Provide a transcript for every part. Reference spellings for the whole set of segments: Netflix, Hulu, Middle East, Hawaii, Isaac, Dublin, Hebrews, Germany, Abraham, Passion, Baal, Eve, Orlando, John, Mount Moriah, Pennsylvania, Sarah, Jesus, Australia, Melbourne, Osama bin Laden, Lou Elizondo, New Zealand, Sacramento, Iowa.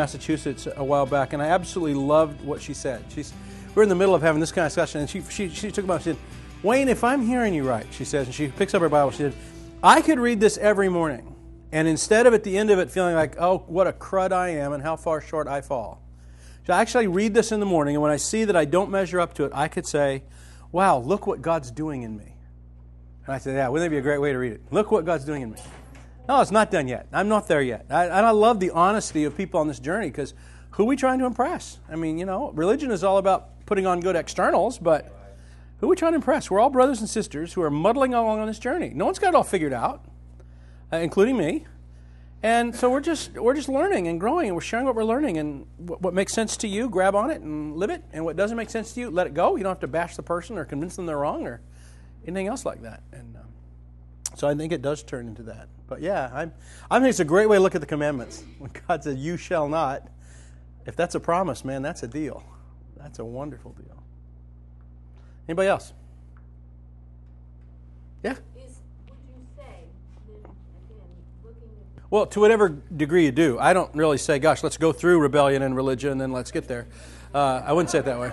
Massachusetts a while back, and I absolutely loved what she said. We're in the middle of having this kind of discussion, and she took them up and said, "Wayne, if I'm hearing you right," she says, and she picks up her Bible, she said, "I could read this every morning, and instead of at the end of it feeling like, oh, what a crud I am and how far short I fall, so I actually read this in the morning, and when I see that I don't measure up to it, I could say, wow, look what God's doing in me." And I said, yeah, wouldn't that be a great way to read it? Look what God's doing in me. No, it's not done yet. I'm not there yet. And I love the honesty of people on this journey, because who are we trying to impress? I mean, you know, religion is all about putting on good externals, but who are we trying to impress? We're all brothers and sisters who are muddling along on this journey. No one's got it all figured out, including me. And so we're just learning and growing, and we're sharing what we're learning, and what makes sense to you, grab on it and live it, and what doesn't make sense to you, let it go. You don't have to bash the person or convince them they're wrong or anything else like that. And so I think it does turn into that. But yeah, I think it's a great way to look at the commandments. When God said, "You shall not," if that's a promise, man, that's a deal. That's a wonderful deal. Anybody else? Yeah? Well, to whatever degree you do. I don't really say, gosh, let's go through rebellion and religion and then let's get there. I wouldn't say it that way.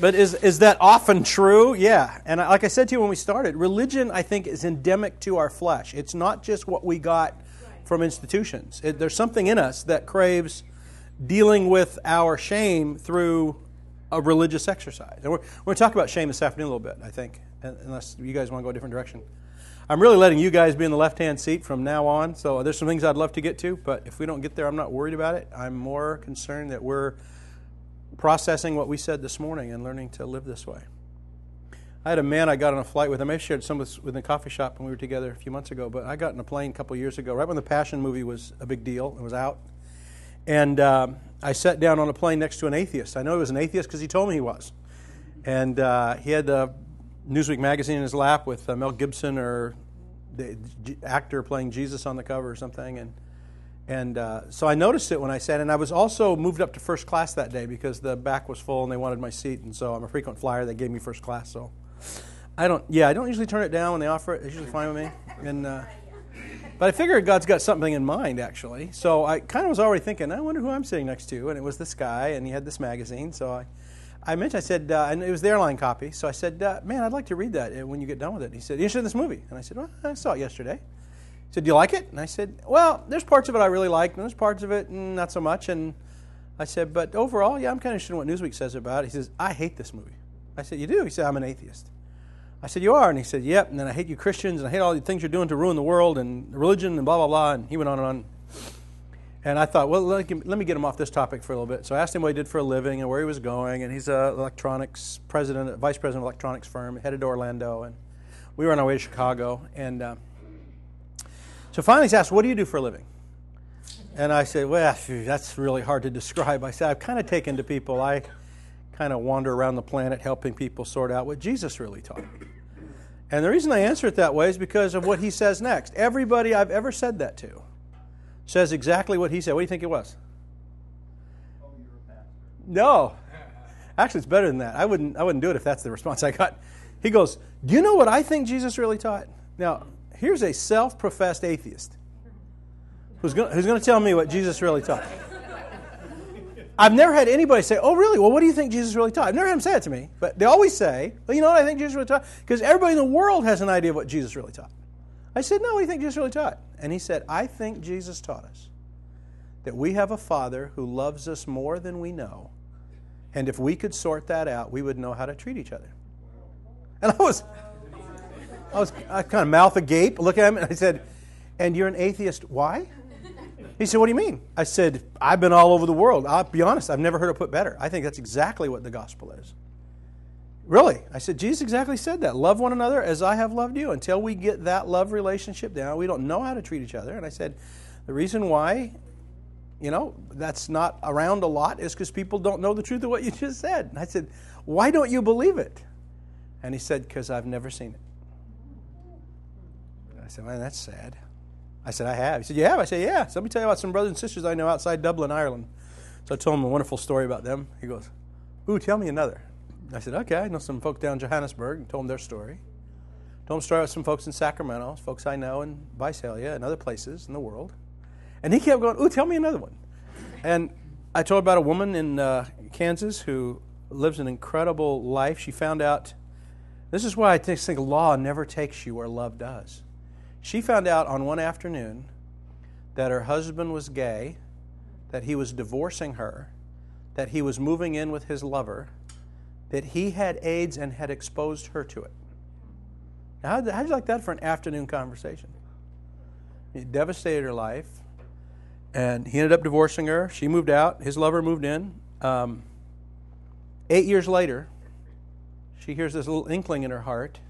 But is that often true? Yeah. And like I said to you when we started, religion, I think, is endemic to our flesh. It's not just what we got from institutions. There's something in us that craves dealing with our shame through a religious exercise. And we're going to talk about shame this afternoon a little bit, I think, unless you guys want to go a different direction. I'm really letting you guys be in the left-hand seat from now on, so there's some things I'd love to get to, but if we don't get there, I'm not worried about it. I'm more concerned that we're processing what we said this morning and learning to live this way. I had a man I got on a flight with. I may have shared some of this with the coffee shop when we were together a few months ago, but I got in a plane a couple years ago, right when the Passion movie was a big deal and was out, and I sat down on a plane next to an atheist. I know he was an atheist because he told me he was, and he had the Newsweek magazine in his lap with Mel Gibson or the actor playing Jesus on the cover or something, and so I noticed it when I sat, and I was also moved up to first class that day because the back was full and they wanted my seat, and so I'm a frequent flyer. They gave me first class, so I don't usually turn it down when they offer it. It's usually fine with me, and but I figured God's got something in mind actually, so I kind of was already thinking, I wonder who I'm sitting next to, and it was this guy, and he had this magazine, so I said, and it was the airline copy, so I said, man, I'd like to read that when you get done with it. And he said, "You interested in this movie?" And I said, "Well, I saw it yesterday." He said, "Do you like it?" And I said, "Well, there's parts of it I really liked, and there's parts of it not so much." And I said, "But overall, yeah, I'm kind of interested in what Newsweek says about it." He says, "I hate this movie." I said, "You do?" He said, "I'm an atheist." I said, "You are?" And he said, "Yep, and then I hate you Christians, and I hate all the things you're doing to ruin the world, and religion, and blah, blah, blah." And he went on and on. And I thought, well, let me get him off this topic for a little bit. So I asked him what he did for a living and where he was going. And he's an electronics vice president of an electronics firm, headed to Orlando. And we were on our way to Chicago. And so finally he's asked, "What do you do for a living?" And I said, "Well, that's really hard to describe." I said, "I've kind of taken to people. I kind of wander around the planet helping people sort out what Jesus really taught." And the reason I answer it that way is because of what he says next. Everybody I've ever said that to says exactly what he said. What do you think it was? "Oh, you're a pastor." No. Actually, it's better than that. I wouldn't do it if that's the response I got. He goes, "Do you know what I think Jesus really taught?" Now, here's a self-professed atheist who's going to tell me what Jesus really taught. I've never had anybody say, "Oh, really? Well, what do you think Jesus really taught?" I've never had them say it to me, but they always say, "Well, you know what I think Jesus really taught?" Because everybody in the world has an idea of what Jesus really taught. I said, "No, what do you think Jesus really taught?" And he said, "I think Jesus taught us that we have a Father who loves us more than we know, and if we could sort that out, we would know how to treat each other." And I kind of mouth agape, looking at him, and I said, "And you're an atheist, why?" He said, "What do you mean?" I said, "I've been all over the world. I'll be honest, I've never heard it put better. I think that's exactly what the gospel is." "Really?" I said, "Jesus exactly said that. Love one another as I have loved you." Until we get that love relationship down, we don't know how to treat each other. And I said, the reason why, you know, that's not around a lot is because people don't know the truth of what you just said. And I said, "Why don't you believe it?" And he said, "Because I've never seen it." I said, "Man, that's sad." I said, "I have." He said, "You have?" I said, "Yeah. So let me tell you about some brothers and sisters I know outside Dublin, Ireland." So I told him a wonderful story about them. He goes, "Ooh, tell me another." I said, "Okay, I know some folk down in Johannesburg," and told them their story. Told them a story about some folks in Sacramento, folks I know in Visalia and other places in the world. And he kept going, ooh, tell me another one. And I told about a woman in Kansas who lives an incredible life. She found out, this is why I think law never takes you where love does. She found out on one afternoon that her husband was gay, that he was divorcing her, that he was moving in with his lover, that he had AIDS and had exposed her to it. Now, how'd you like that for an afternoon conversation? It devastated her life, and he ended up divorcing her. She moved out. His lover moved in. 8 years later, she hears this little inkling in her heart,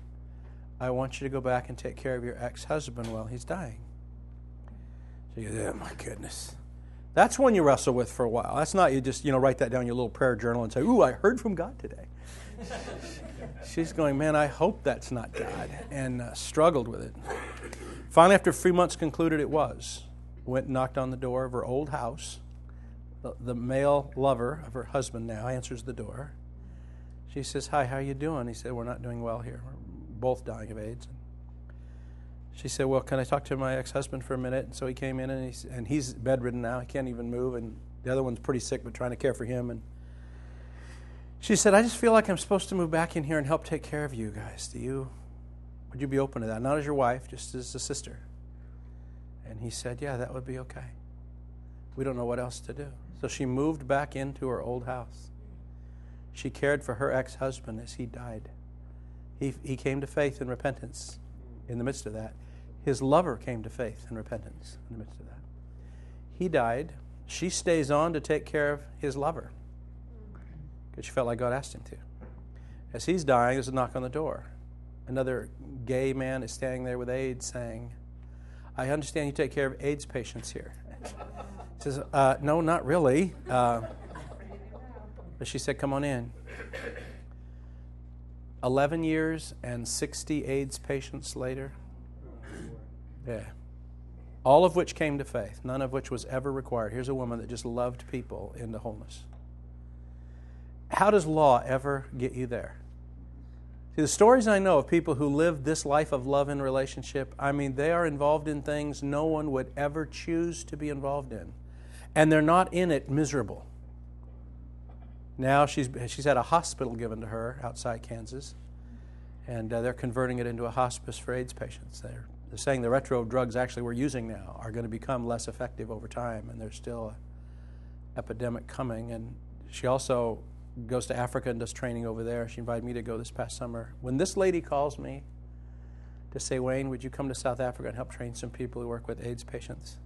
I want you to go back and take care of your ex-husband while he's dying. She goes, oh my goodness. That's one you wrestle with for a while. That's not you just, write that down in your little prayer journal and say, ooh, I heard from God today. She's going, man, I hope that's not God, and struggled with it. Finally, after 3 months concluded it was. Went and knocked on the door of her old house. The male lover of her husband now answers the door. She says, hi, how you doing? He said, we're not doing well here. We're both dying of AIDS. She said, well, can I talk to my ex-husband for a minute? And so he came in, and he's bedridden now. He can't even move, and the other one's pretty sick but trying to care for him. And she said, I just feel like I'm supposed to move back in here and help take care of you guys. Would you be open to that? Not as your wife, just as a sister. And he said, yeah, that would be okay. We don't know what else to do. So she moved back into her old house. She cared for her ex-husband as he died. He came to faith and repentance in the midst of that. His lover came to faith and repentance in the midst of that. He died. She stays on to take care of his lover because she felt like God asked him to. As he's dying, there's a knock on the door. Another gay man is standing there with AIDS saying, I understand you take care of AIDS patients here. He says, no, not really. But she said, come on in. 11 years and 60 AIDS patients later. Yeah. All of which came to faith, none of which was ever required. Here's a woman that just loved people into wholeness. How does law ever get you there? See, the stories I know of people who live this life of love in relationship, I mean, they are involved in things no one would ever choose to be involved in. And they're not in it miserable. Now she's had a hospital given to her outside Kansas, and they're converting it into a hospice for AIDS patients. They're saying the retro drugs actually we're using now are going to become less effective over time, and there's still an epidemic coming. And she also goes to Africa and does training over there. She invited me to go this past summer. When this lady calls me to say, Wayne, would you come to South Africa and help train some people who work with AIDS patients?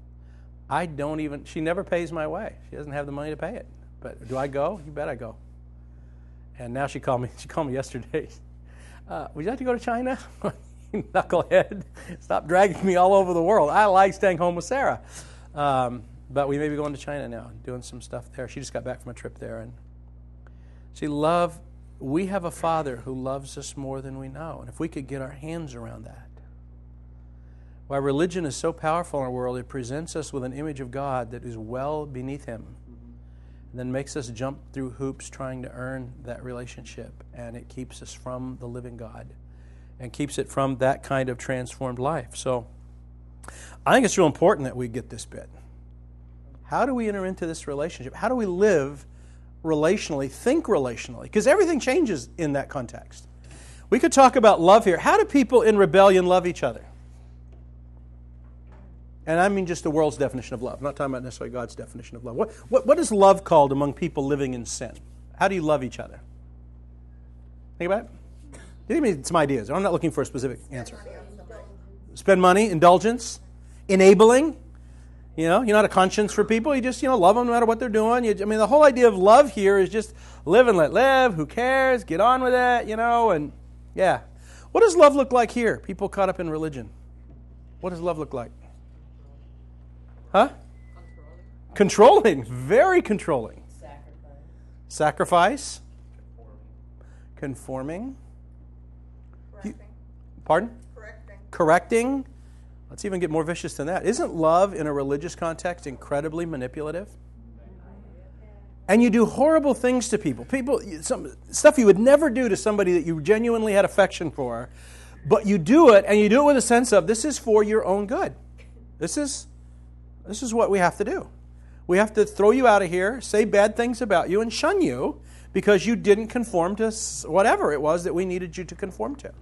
She never pays my way. She doesn't have the money to pay it. But do I go? You bet I go. And now she called me yesterday. Would you like to go to China? Knucklehead. Stop dragging me all over the world. I like staying home with Sarah. But we may be going to China now and doing some stuff there. She just got back from a trip there. And see, we have a Father who loves us more than we know. And if we could get our hands around that. Why religion is so powerful in our world, it presents us with an image of God that is well beneath Him. Then makes us jump through hoops trying to earn that relationship, and it keeps us from the living God and keeps it from that kind of transformed life. So I think it's real important that we get this bit. How do we enter into this relationship? How do we live relationally, think relationally? Because everything changes in that context. We could talk about love here. How do people in rebellion love each other? And I mean just the world's definition of love. I'm not talking about necessarily God's definition of love. What is love called among people living in sin? How do you love each other? Think about it. Give me some ideas. I'm not looking for a specific answer. Spend money, indulgence, enabling. You're not a conscience for people. You just, love them no matter what they're doing. The whole idea of love here is just live and let live. Who cares? Get on with it, and yeah. What does love look like here? People caught up in religion. What does love look like? Huh? Controlling. Very controlling. Sacrifice. Conforming. Correcting. Pardon? Correcting. Let's even get more vicious than that. Isn't love in a religious context incredibly manipulative? And you do horrible things to people. Some stuff you would never do to somebody that you genuinely had affection for, but you do it, and you do it with a sense of, this is for your own good. This is This is what we have to do. We have to throw you out of here, say bad things about you, and shun you because you didn't conform to whatever it was that we needed you to conform to.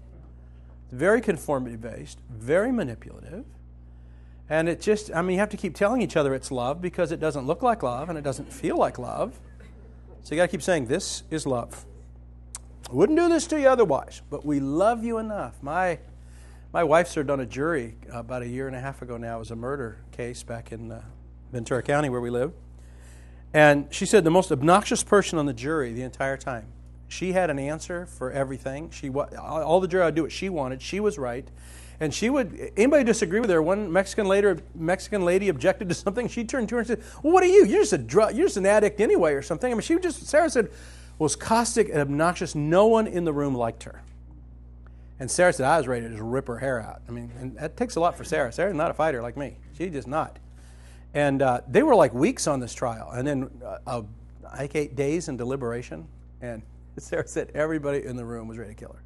Very conformity-based, very manipulative. And it just, I mean, you have to keep telling each other it's love because it doesn't look like love and it doesn't feel like love. So you got to keep saying, this is love. I wouldn't do this to you otherwise, but we love you enough. My wife served on a jury about a year and a half ago now. It was a murder case back in Ventura County where we live. And she said the most obnoxious person on the jury the entire time. She had an answer for everything. All the jury would do what she wanted. She was right. And she would, anybody disagree with her, one Mexican lady objected to something, she turned to her and said, well, what are you? You're just a drug, you're just an addict anyway or something. I mean, Sarah said, was caustic and obnoxious. No one in the room liked her. And Sarah said, I was ready to just rip her hair out. I mean, and that takes a lot for Sarah. Sarah's not a fighter like me. She's just not. And they were like weeks on this trial. And then like 8 days in deliberation. And Sarah said everybody in the room was ready to kill her.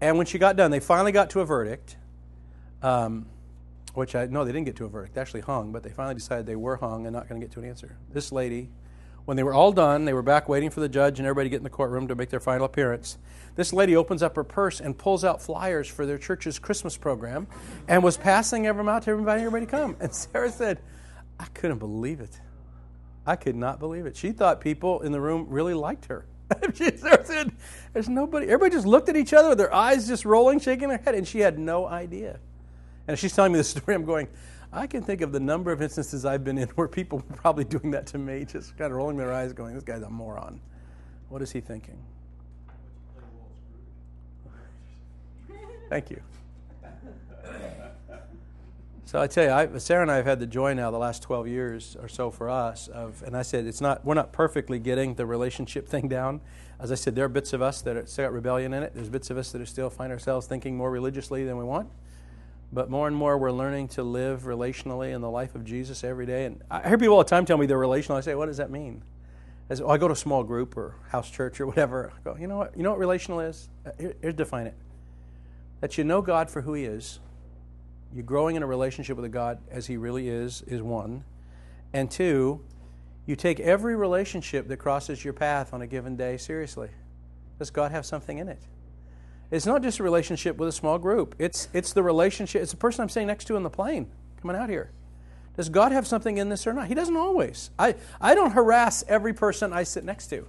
And when she got done, they finally got to a verdict, no, they didn't get to a verdict. They actually hung, but they finally decided they were hung and not going to get to an answer. This lady, when they were all done, they were back waiting for the judge and everybody to get in the courtroom to make their final appearance. This lady opens up her purse and pulls out flyers for their church's Christmas program and was passing them out to everybody to come. And Sarah said, I couldn't believe it. I could not believe it. She thought people in the room really liked her. Sarah said, there's nobody. Everybody just looked at each other with their eyes just rolling, shaking their head, and she had no idea. And she's telling me this story. I'm going, I can think of the number of instances I've been in where people were probably doing that to me, just kind of rolling their eyes going, this guy's a moron. What is he thinking? Thank you. So I tell you, Sarah and I have had the joy now the last 12 years or so for us of, and I said, we're not perfectly getting the relationship thing down. As I said, there are bits of us that still got rebellion in it. There's bits of us that are still find ourselves thinking more religiously than we want. But more and more we're learning to live relationally in the life of Jesus every day. And I hear people all the time tell me they're relational. I say, what does that mean? I say, I go to a small group or house church or whatever. I go, you know what relational is? Here, define it. That you know God for who He is. You're growing in a relationship with God as He really is one. And two, you take every relationship that crosses your path on a given day seriously. Does God have something in it? It's not just a relationship with a small group. It's the relationship. It's the person I'm sitting next to in the plane coming out here. Does God have something in this or not? He doesn't always. I don't harass every person I sit next to.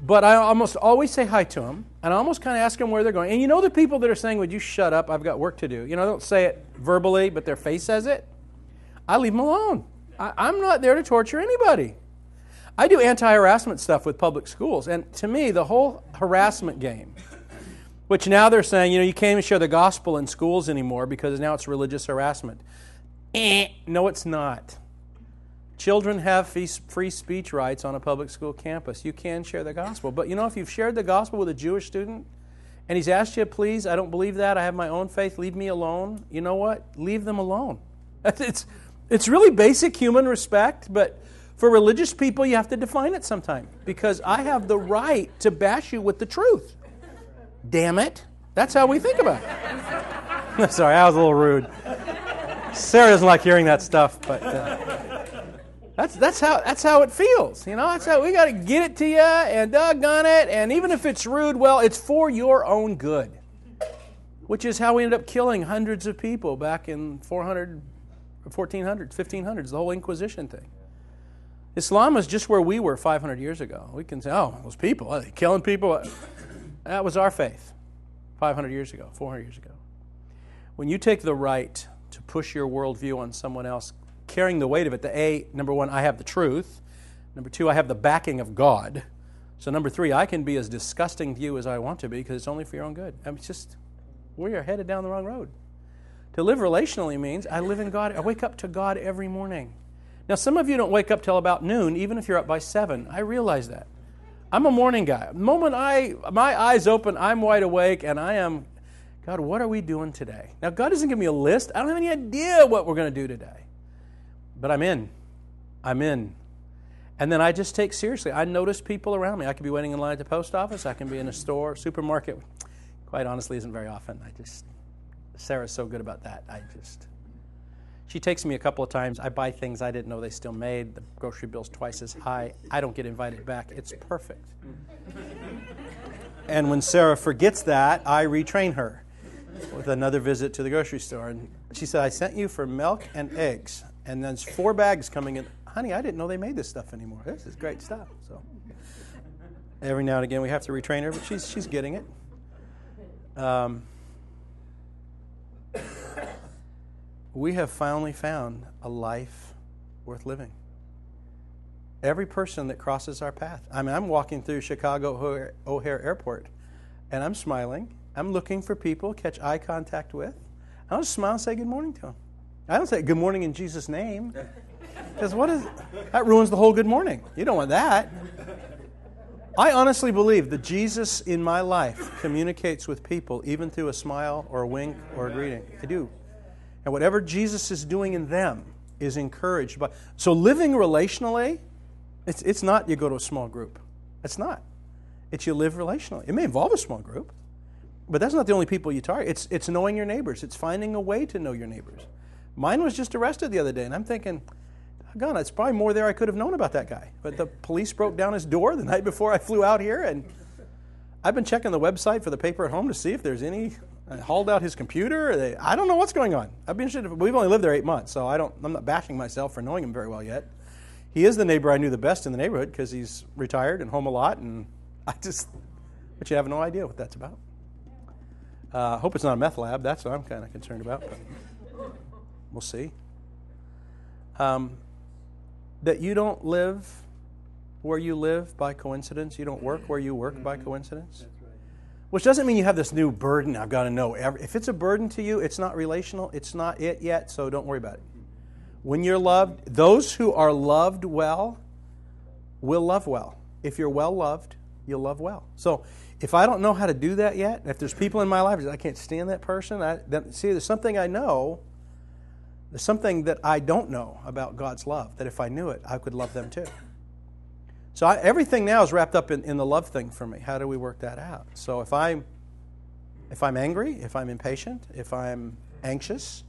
But I almost always say hi to them, and I almost kind of ask them where they're going. And you know the people that are saying, would you shut up? I've got work to do. You know, they don't say it verbally, but their face says it. I leave them alone. I'm not there to torture anybody. I do anti-harassment stuff with public schools. And to me, the whole harassment game, which now they're saying, you can't even share the gospel in schools anymore because now it's religious harassment. No, it's not. Children have free speech rights on a public school campus. You can share the gospel. But if you've shared the gospel with a Jewish student and he's asked you, please, I don't believe that. I have my own faith. Leave me alone. You know what? Leave them alone. It's really basic human respect, but for religious people, you have to define it sometime because I have the right to bash you with the truth. Damn it. That's how we think about it. I'm sorry, I was a little rude. Sarah doesn't like hearing that stuff, but... That's how it feels, That's how we got to get it to you and doggone it. And even if it's rude, well, it's for your own good, which is how we ended up killing hundreds of people back in 400, 1400, 1500s, the whole Inquisition thing. Islam was just where we were 500 years ago. We can say, oh, those people, are they killing people? That was our faith 500 years ago, 400 years ago. When you take the right to push your worldview on someone else, carrying the weight of it, number one, I have the truth. Number two, I have the backing of God. So number three, I can be as disgusting to you as I want to be because it's only for your own good. We are headed down the wrong road. To live relationally means I live in God. I wake up to God every morning. Now, some of you don't wake up till about noon, even if you're up by 7. I realize that. I'm a morning guy. The moment my eyes open, I'm wide awake and I am, God, what are we doing today? Now, God doesn't give me a list. I don't have any idea what we're going to do today. But I'm in. And then I just take seriously. I notice people around me. I could be waiting in line at the post office. I can be in a store, supermarket. Quite honestly, isn't very often. Sarah's so good about that. She takes me a couple of times. I buy things I didn't know they still made. The grocery bill's twice as high. I don't get invited back. It's perfect. And when Sarah forgets that, I retrain her with another visit to the grocery store. And she said, I sent you for milk and eggs. And then 4 bags coming in. Honey, I didn't know they made this stuff anymore. This is great stuff. So every now and again we have to retrain her, but she's getting it. We have finally found a life worth living. Every person that crosses our path. I mean, I'm walking through Chicago O'Hare Airport, and I'm smiling. I'm looking for people, catch eye contact with. I'll just smile and say good morning to them. I don't say good morning in Jesus' name. Because that ruins the whole good morning. You don't want that. I honestly believe the Jesus in my life communicates with people even through a smile or a wink or a greeting. I do. And whatever Jesus is doing in them is encouraged by. So living relationally, it's not you go to a small group. It's not. It's you live relationally. It may involve a small group, but that's not the only people you target. It's knowing your neighbors. It's finding a way to know your neighbors. Mine was just arrested the other day, and I'm thinking, God, it's probably more there I could have known about that guy. But the police broke down his door the night before I flew out here, and I've been checking the website for the paper at home to see if there's any. I hauled out his computer. I don't know what's going on. I've been interested. We've only lived there 8 months, so I'm not bashing myself for knowing him very well yet. He is the neighbor I knew the best in the neighborhood because he's retired and home a lot, and but you have no idea what that's about. I hope it's not a meth lab. That's what I'm kind of concerned about. But we'll see. That you don't live where you live by coincidence. You don't work where you work by coincidence. Which doesn't mean you have this new burden, I've got to know. If it's a burden to you, it's not relational. It's not it yet, so don't worry about it. When you're loved, those who are loved well will love well. If you're well loved, you'll love well. So if I don't know how to do that yet, if there's people in my life that I can't stand that person, there's something I know. There's something that I don't know about God's love, that if I knew it, I could love them too. So everything now is wrapped up in the love thing for me. How do we work that out? So if I'm angry, if I'm impatient, if I'm anxious,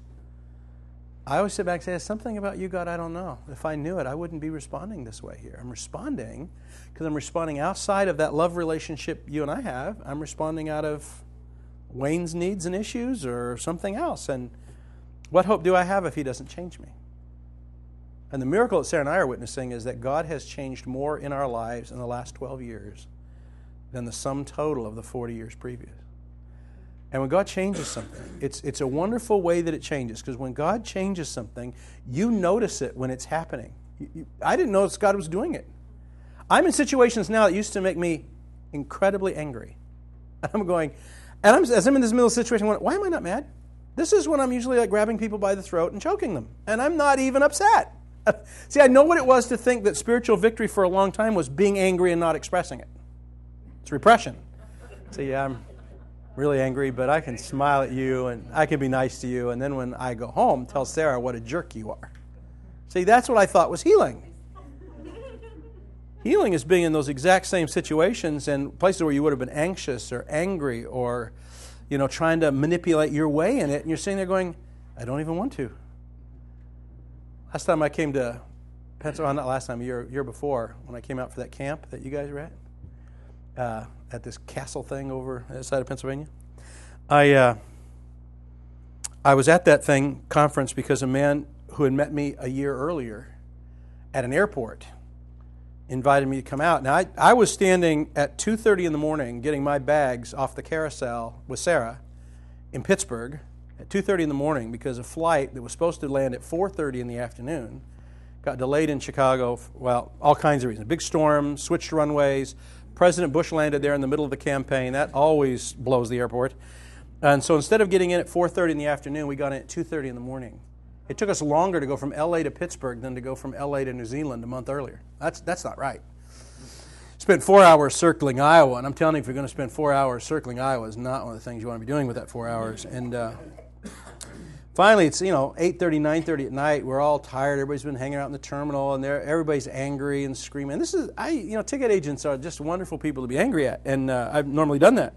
I always sit back and say, there's something about you, God, I don't know. If I knew it, I wouldn't be responding this way here. I'm responding because I'm responding outside of that love relationship you and I have. I'm responding out of Wayne's needs and issues or something else. And what hope do I have if he doesn't change me? And the miracle that Sarah and I are witnessing is that God has changed more in our lives in the last 12 years than the sum total of the 40 years previous. And when God changes something, it's a wonderful way that it changes, because when God changes something, you notice it when it's happening. I didn't notice God was doing it. I'm in situations now that used to make me incredibly angry. As I'm in this middle of the situation, I'm going, why am I not mad? This is when I'm usually like grabbing people by the throat and choking them. And I'm not even upset. See, I know what it was to think that spiritual victory for a long time was being angry and not expressing it. It's repression. So yeah, I'm really angry, but I can smile at you and I can be nice to you. And then when I go home, tell Sarah what a jerk you are. See, that's what I thought was healing. Healing is being in those exact same situations and places where you would have been anxious or angry or trying to manipulate your way in it, and you're sitting there going, I don't even want to. Last time I came to Pennsylvania, not last time, year before, when I came out for that camp that you guys were at this castle thing over the side of Pennsylvania, I was at that conference because a man who had met me a year earlier at an airport invited me to come out. Now, I was standing at 2:30 in the morning getting my bags off the carousel with Sarah in Pittsburgh at 2:30 in the morning because a flight that was supposed to land at 4:30 in the afternoon got delayed in Chicago, well, all kinds of reasons. Big storm, switched runways. President Bush landed there in the middle of the campaign. That always blows the airport. And so instead of getting in at 4:30 in the afternoon, we got in at 2:30 in the morning. It took us longer to go from L.A. to Pittsburgh than to go from L.A. to New Zealand a month earlier. That's not right. Spent 4 hours circling Iowa, and I'm telling you, if you're going to spend 4 hours circling Iowa, is not one of the things you want to be doing with that 4 hours. And finally, it's 8:30, 9:30 at night. We're all tired. Everybody's been hanging out in the terminal, and everybody's angry and screaming. Ticket agents are just wonderful people to be angry at, and I've normally done that.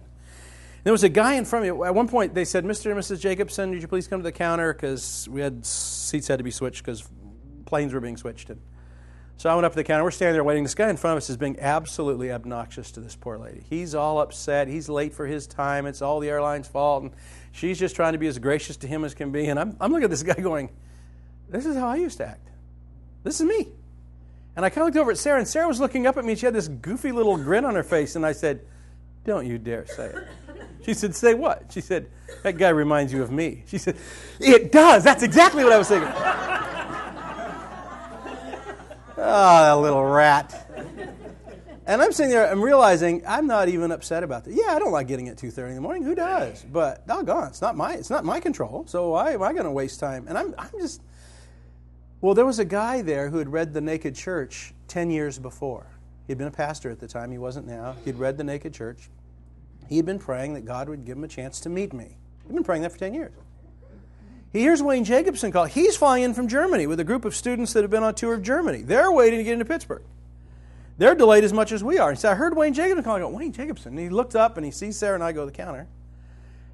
There was a guy in front of me. At one point, they said, Mr. and Mrs. Jacobson, would you please come to the counter? Because we had seats had to be switched because planes were being switched. And so I went up to the counter. We're standing there waiting. This guy in front of us is being absolutely obnoxious to this poor lady. He's all upset. He's late for his time. It's all the airline's fault. And she's just trying to be as gracious to him as can be. And I'm looking at this guy going, this is how I used to act. This is me. And I kind of looked over at Sarah, and Sarah was looking up at me, and she had this goofy little grin on her face. And I said, don't you dare say it. She said, say what? She said, that guy reminds you of me. She said, it does. That's exactly what I was thinking. Oh, that little rat. And I'm sitting there, I'm realizing I'm not even upset about that. Yeah, I don't like getting at 2:30 in the morning. Who does? But doggone, it's not my control. So why am I going to waste time? And I'm just... Well, there was a guy there who had read The Naked Church 10 years before. He'd been a pastor at the time. He wasn't now. He'd read The Naked Church. He'd been praying that God would give him a chance to meet me. He'd been praying that for 10 years. He hears Wayne Jacobson call. He's flying in from Germany with a group of students that have been on tour of Germany. They're waiting to get into Pittsburgh. They're delayed as much as we are. And so I heard Wayne Jacobson call. I go, Wayne Jacobson. And he looked up and he sees Sarah and I go to the counter.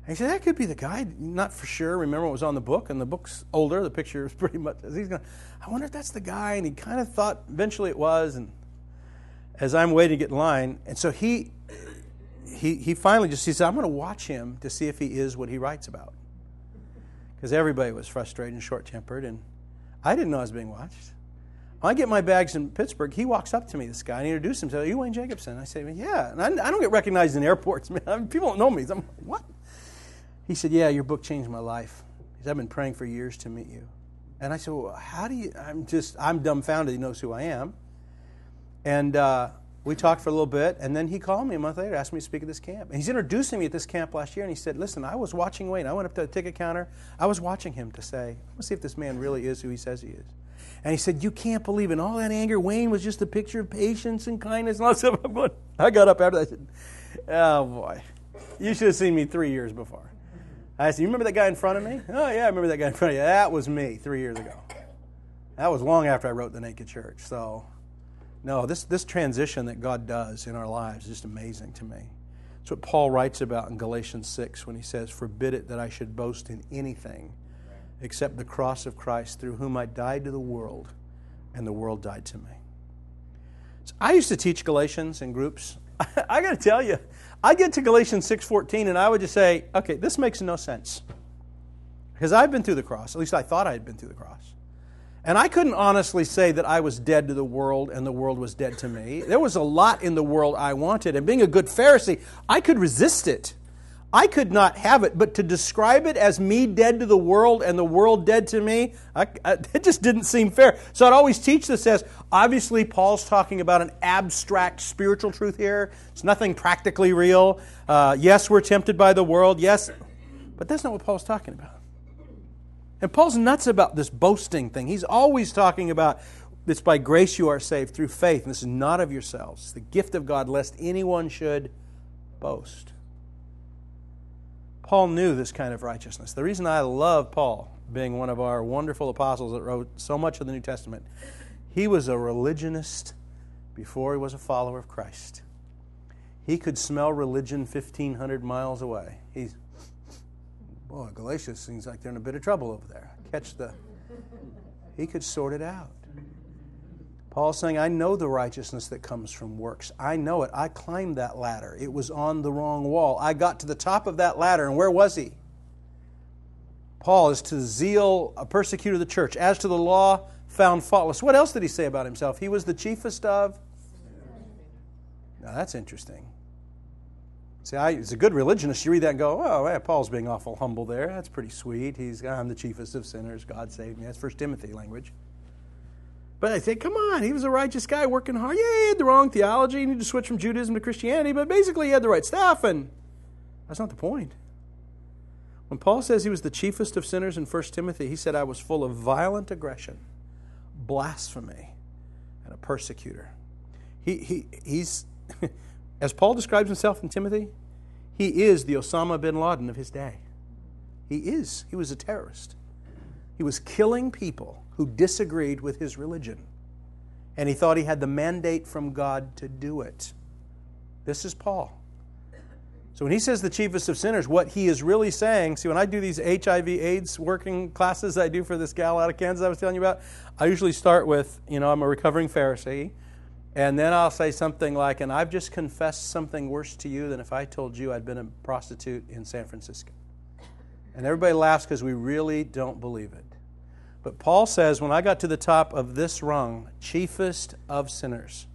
He said, that could be the guy, not for sure. Remember what was on the book, and the book's older. The picture is pretty much, he's going, I wonder if that's the guy. And he kind of thought eventually it was, and as I'm waiting to get in line. And so he finally just, he said, I'm going to watch him to see if he is what he writes about. Because everybody was frustrated and short-tempered, and I didn't know I was being watched. When I get my bags in Pittsburgh, he walks up to me, this guy, and he introduced himself. Are you Wayne Jacobson? I say, yeah. And I don't get recognized in airports, man. I mean, people don't know me. So I'm like, what? He said, yeah, your book changed my life. He said, I've been praying for years to meet you. And I said, well, how do you, I'm dumbfounded. He knows who I am. And we talked for a little bit. And then he called me a month later, asked me to speak at this camp. And he's introducing me at this camp last year. And he said, listen, I was watching Wayne. I went up to the ticket counter. I was watching him to say, I'm going to see if this man really is who he says he is. And he said, you can't believe in all that anger. Wayne was just a picture of patience and kindness and all that stuff. I'm going, I got up after that. I said, oh, boy. You should have seen me 3 years before. I said, you remember that guy in front of me? Oh, yeah, I remember that guy in front of you. That was me 3 years ago. That was long after I wrote The Naked Church. So, no, this transition that God does in our lives is just amazing to me. It's what Paul writes about in Galatians 6 when he says, forbid it that I should boast in anything except the cross of Christ, through whom I died to the world, and the world died to me. So I used to teach Galatians in groups. I got to tell you, I get to Galatians 6:14 and I would just say, okay, this makes no sense. Because I've been through the cross. At least I thought I had been through the cross. And I couldn't honestly say that I was dead to the world and the world was dead to me. There was a lot in the world I wanted. And being a good Pharisee, I could resist it. I could not have it. But to describe it as me dead to the world and the world dead to me, it just didn't seem fair. So I'd always teach this as, obviously Paul's talking about an abstract spiritual truth here. It's nothing practically real. Yes, we're tempted by the world. Yes, but that's not what Paul's talking about. And Paul's nuts about this boasting thing. He's always talking about, it's by grace you are saved through faith. And this is not of yourselves. It's the gift of God, lest anyone should boast. Paul knew this kind of righteousness. The reason I love Paul, being one of our wonderful apostles that wrote so much of the New Testament, he was a religionist before he was a follower of Christ. He could smell religion 1,500 miles away. Boy, Galatians seems like they're in a bit of trouble over there. He could sort it out. Paul's saying, I know the righteousness that comes from works. I know it. I climbed that ladder. It was on the wrong wall. I got to the top of that ladder, and where was he? Paul is to zeal, a persecutor of the church. As to the law, found faultless. What else did he say about himself? He was the chiefest of? Now, that's interesting. See, as a good religionist, you read that and go, oh, yeah, Paul's being awful humble there. That's pretty sweet. I'm the chiefest of sinners. God saved me. That's 1 Timothy language. But I think, come on, he was a righteous guy working hard. Yeah, he had the wrong theology. He needed to switch from Judaism to Christianity, but basically he had the right stuff, and that's not the point. When Paul says he was the chiefest of sinners in 1 Timothy, he said, I was full of violent aggression, blasphemy, and a persecutor. He's, as Paul describes himself in Timothy, he is the Osama bin Laden of his day. He was a terrorist. He was killing people who disagreed with his religion. And he thought he had the mandate from God to do it. This is Paul. So when he says the chiefest of sinners, what he is really saying, see, when I do these HIV/AIDS working classes I do for this gal out of Kansas I was telling you about, I usually start with, you know, I'm a recovering Pharisee, and then I'll say something like, and I've just confessed something worse to you than if I told you I'd been a prostitute in San Francisco. And everybody laughs because we really don't believe it. But Paul says, when I got to the top of this rung, chiefest of sinners,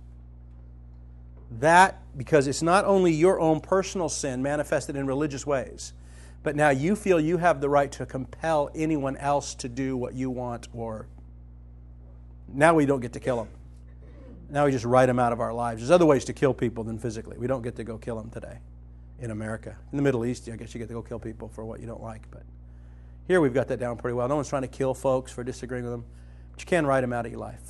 that, because it's not only your own personal sin manifested in religious ways, but now you feel you have the right to compel anyone else to do what you want, or now we don't get to kill them. Now we just write them out of our lives. There's other ways to kill people than physically. We don't get to go kill them today in America. In the Middle East, I guess you get to go kill people for what you don't like, but here we've got that down pretty well. No one's trying to kill folks for disagreeing with them, but you can write them out of your life.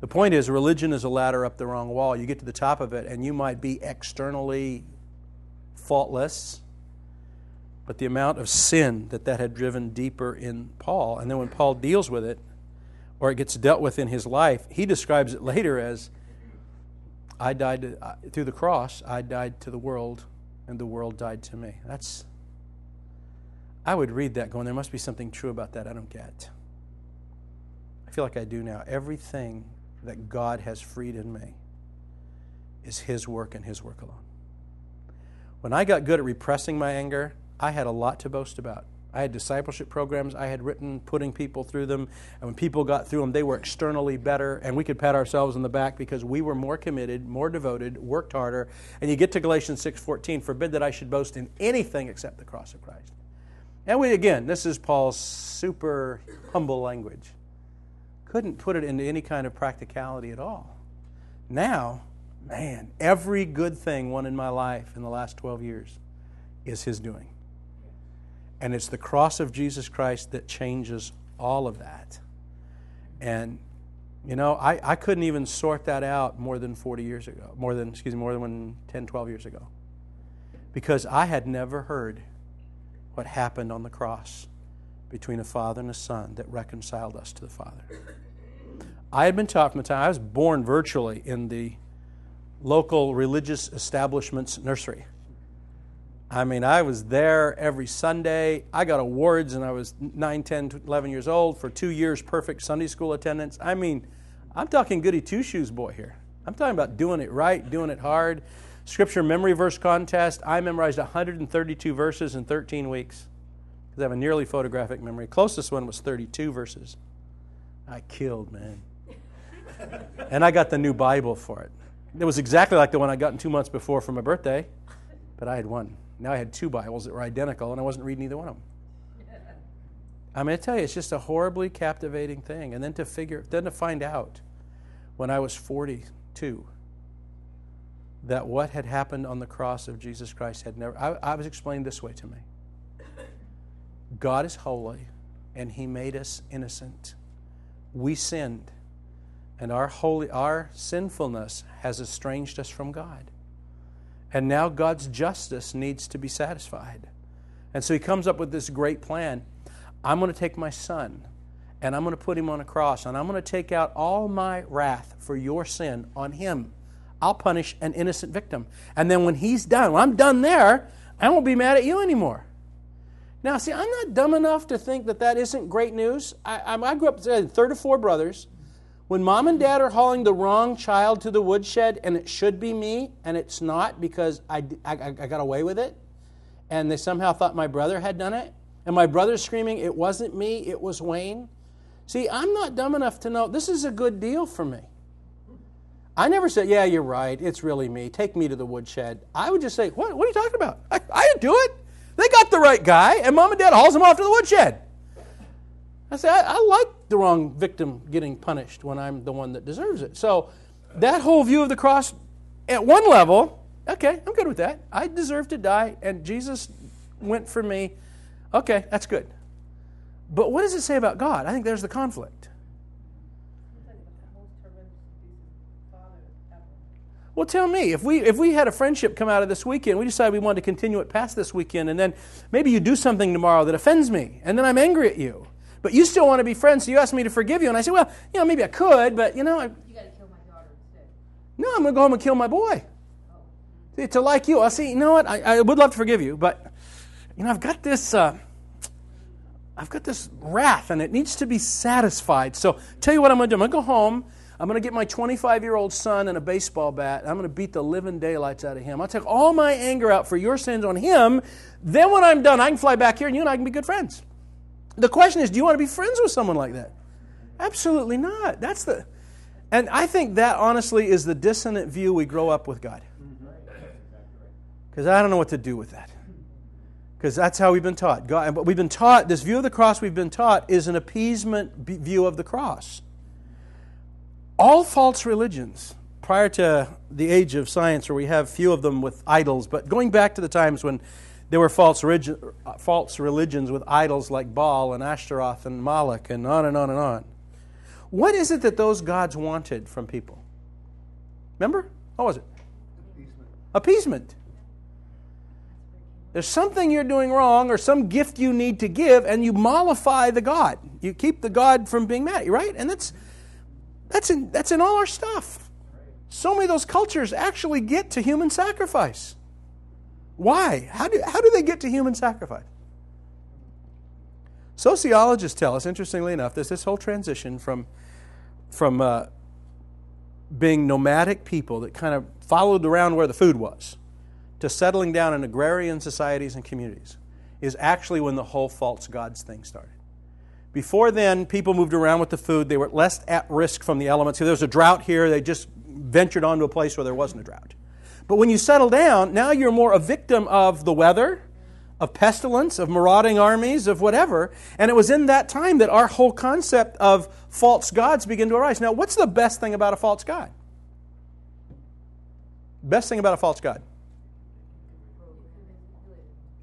The point is, religion is a ladder up the wrong wall. You get to the top of it, and you might be externally faultless, but the amount of sin that had driven deeper in Paul, and then when Paul deals with it, or it gets dealt with in his life, he describes it later as, through the cross, I died to the world, and the world died to me. I would read that going, there must be something true about that I don't get. I feel like I do now. Everything that God has freed in me is His work and His work alone. When I got good at repressing my anger, I had a lot to boast about. I had discipleship programs I had written, putting people through them, and when people got through them, they were externally better, and we could pat ourselves on the back because we were more committed, more devoted, worked harder, and you get to Galatians 6:14, forbid that I should boast in anything except the cross of Christ. And this is Paul's super humble language. Couldn't put it into any kind of practicality at all. Now, man, every good thing won in my life in the last 12 years is His doing. And it's the cross of Jesus Christ that changes all of that. And, I couldn't even sort that out more than 10, 12 years ago. Because I had never heard what happened on the cross between a father and a son that reconciled us to the Father. I had been taught from the time I was born virtually in the local religious establishment's nursery. I was there every Sunday. I got awards, and I was 9, 10, 11 years old for 2 years perfect Sunday school attendance. I'm talking goody two-shoes boy here. I'm talking about doing it right, doing it hard. Scripture memory verse contest. I memorized 132 verses in 13 weeks. I have a nearly photographic memory. Closest one was 32 verses. I killed, man. And I got the new Bible for it. It was exactly like the one I'd gotten 2 months before for my birthday, but I had one. Now I had two Bibles that were identical, and I wasn't reading either one of them. I tell you, it's just a horribly captivating thing. And then to find out when I was 42 that what had happened on the cross of Jesus Christ I was explained this way to me. God is holy, and He made us innocent. We sinned, and our sinfulness has estranged us from God. And now God's justice needs to be satisfied. And so He comes up with this great plan. I'm going to take my Son, and I'm going to put Him on a cross, and I'm going to take out all my wrath for your sin on Him. I'll punish an innocent victim. And then when He's done, when I'm done there, I won't be mad at you anymore. Now, see, I'm not dumb enough to think that isn't great news. I grew up with third or four brothers. When mom and dad are hauling the wrong child to the woodshed, and it should be me, and it's not because I got away with it, and they somehow thought my brother had done it, and my brother's screaming, it wasn't me, it was Wayne. See, I'm not dumb enough to know this is a good deal for me. I never said, yeah, you're right, it's really me, take me to the woodshed. I would just say, what are you talking about? I didn't do it. They got the right guy, and mom and dad hauls him off to the woodshed. I say, I like the wrong victim getting punished when I'm the one that deserves it. So that whole view of the cross, at one level, okay, I'm good with that. I deserve to die, and Jesus went for me. Okay, that's good. But what does it say about God? I think there's the conflict. Well, tell me, if we had a friendship come out of this weekend, we decided we wanted to continue it past this weekend, and then maybe you do something tomorrow that offends me, and then I'm angry at you. But you still want to be friends, so you ask me to forgive you, and I say, well, maybe I could, but, You got to kill my daughter instead. No, I'm going to go home and kill my boy. Oh. to like you. I see, you know what? I would love to forgive you, but you know, I've got this wrath, and it needs to be satisfied. So tell you what I'm going to do. I'm going to go home. I'm going to get my 25-year-old son and a baseball bat, and I'm going to beat the living daylights out of him. I'll take all my anger out for your sins on him. Then when I'm done, I can fly back here, and you and I can be good friends. The question is, do you want to be friends with someone like that? Absolutely not. And I think that, honestly, is the dissonant view we grow up with God. Because I don't know what to do with that. Because that's how we've been taught. God, but we've been taught, this view of the cross we've been taught is an appeasement view of the cross. All false religions, prior to the age of science, where we have few of them with idols, but going back to the times when there were false religions with idols like Baal and Ashtaroth and Moloch and on and on and on. What is it that those gods wanted from people? Remember? What was it? Appeasement. There's something you're doing wrong or some gift you need to give, and you mollify the God. You keep the God from being mad, right? And that's in all our stuff. So many of those cultures actually get to human sacrifice. Why? How do they get to human sacrifice? Sociologists tell us, interestingly enough, there's this whole transition from being nomadic people that kind of followed around where the food was to settling down in agrarian societies and communities is actually when the whole false gods thing started. Before then, people moved around with the food. They were less at risk from the elements. If there was a drought here, they just ventured onto a place where there wasn't a drought. But when you settle down, now you're more a victim of the weather, of pestilence, of marauding armies, of whatever. And it was in that time that our whole concept of false gods began to arise. Now, what's the best thing about a false god? Best thing about a false god?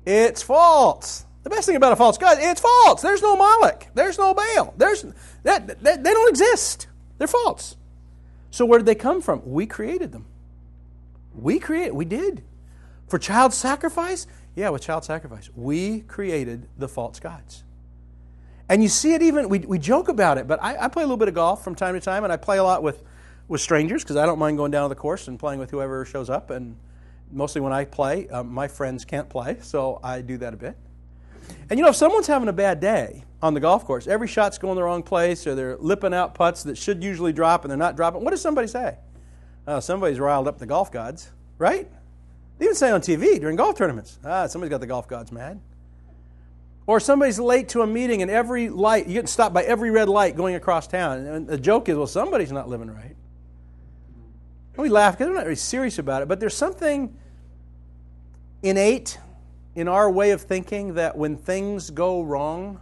It's false. The best thing about a false god, it's false. There's no Moloch. There's no Baal. They don't exist. They're false. So where did they come from? We created them. We did. For child sacrifice? Yeah, with child sacrifice. We created the false gods. And you see it even, we joke about it, but I play a little bit of golf from time to time, and I play a lot with strangers because I don't mind going down to the course and playing with whoever shows up. And mostly when I play, my friends can't play, so I do that a bit. And you know, if someone's having a bad day on the golf course, every shot's going the wrong place, or they're lipping out putts that should usually drop and they're not dropping, what does somebody say? Somebody's riled up the golf gods, right? They even say on TV during golf tournaments, somebody's got the golf gods mad. Or somebody's late to a meeting and every light, you get stopped by every red light going across town. And the joke is, well, somebody's not living right. And we laugh because we're not very serious about it, but there's something innate in our way of thinking that when things go wrong,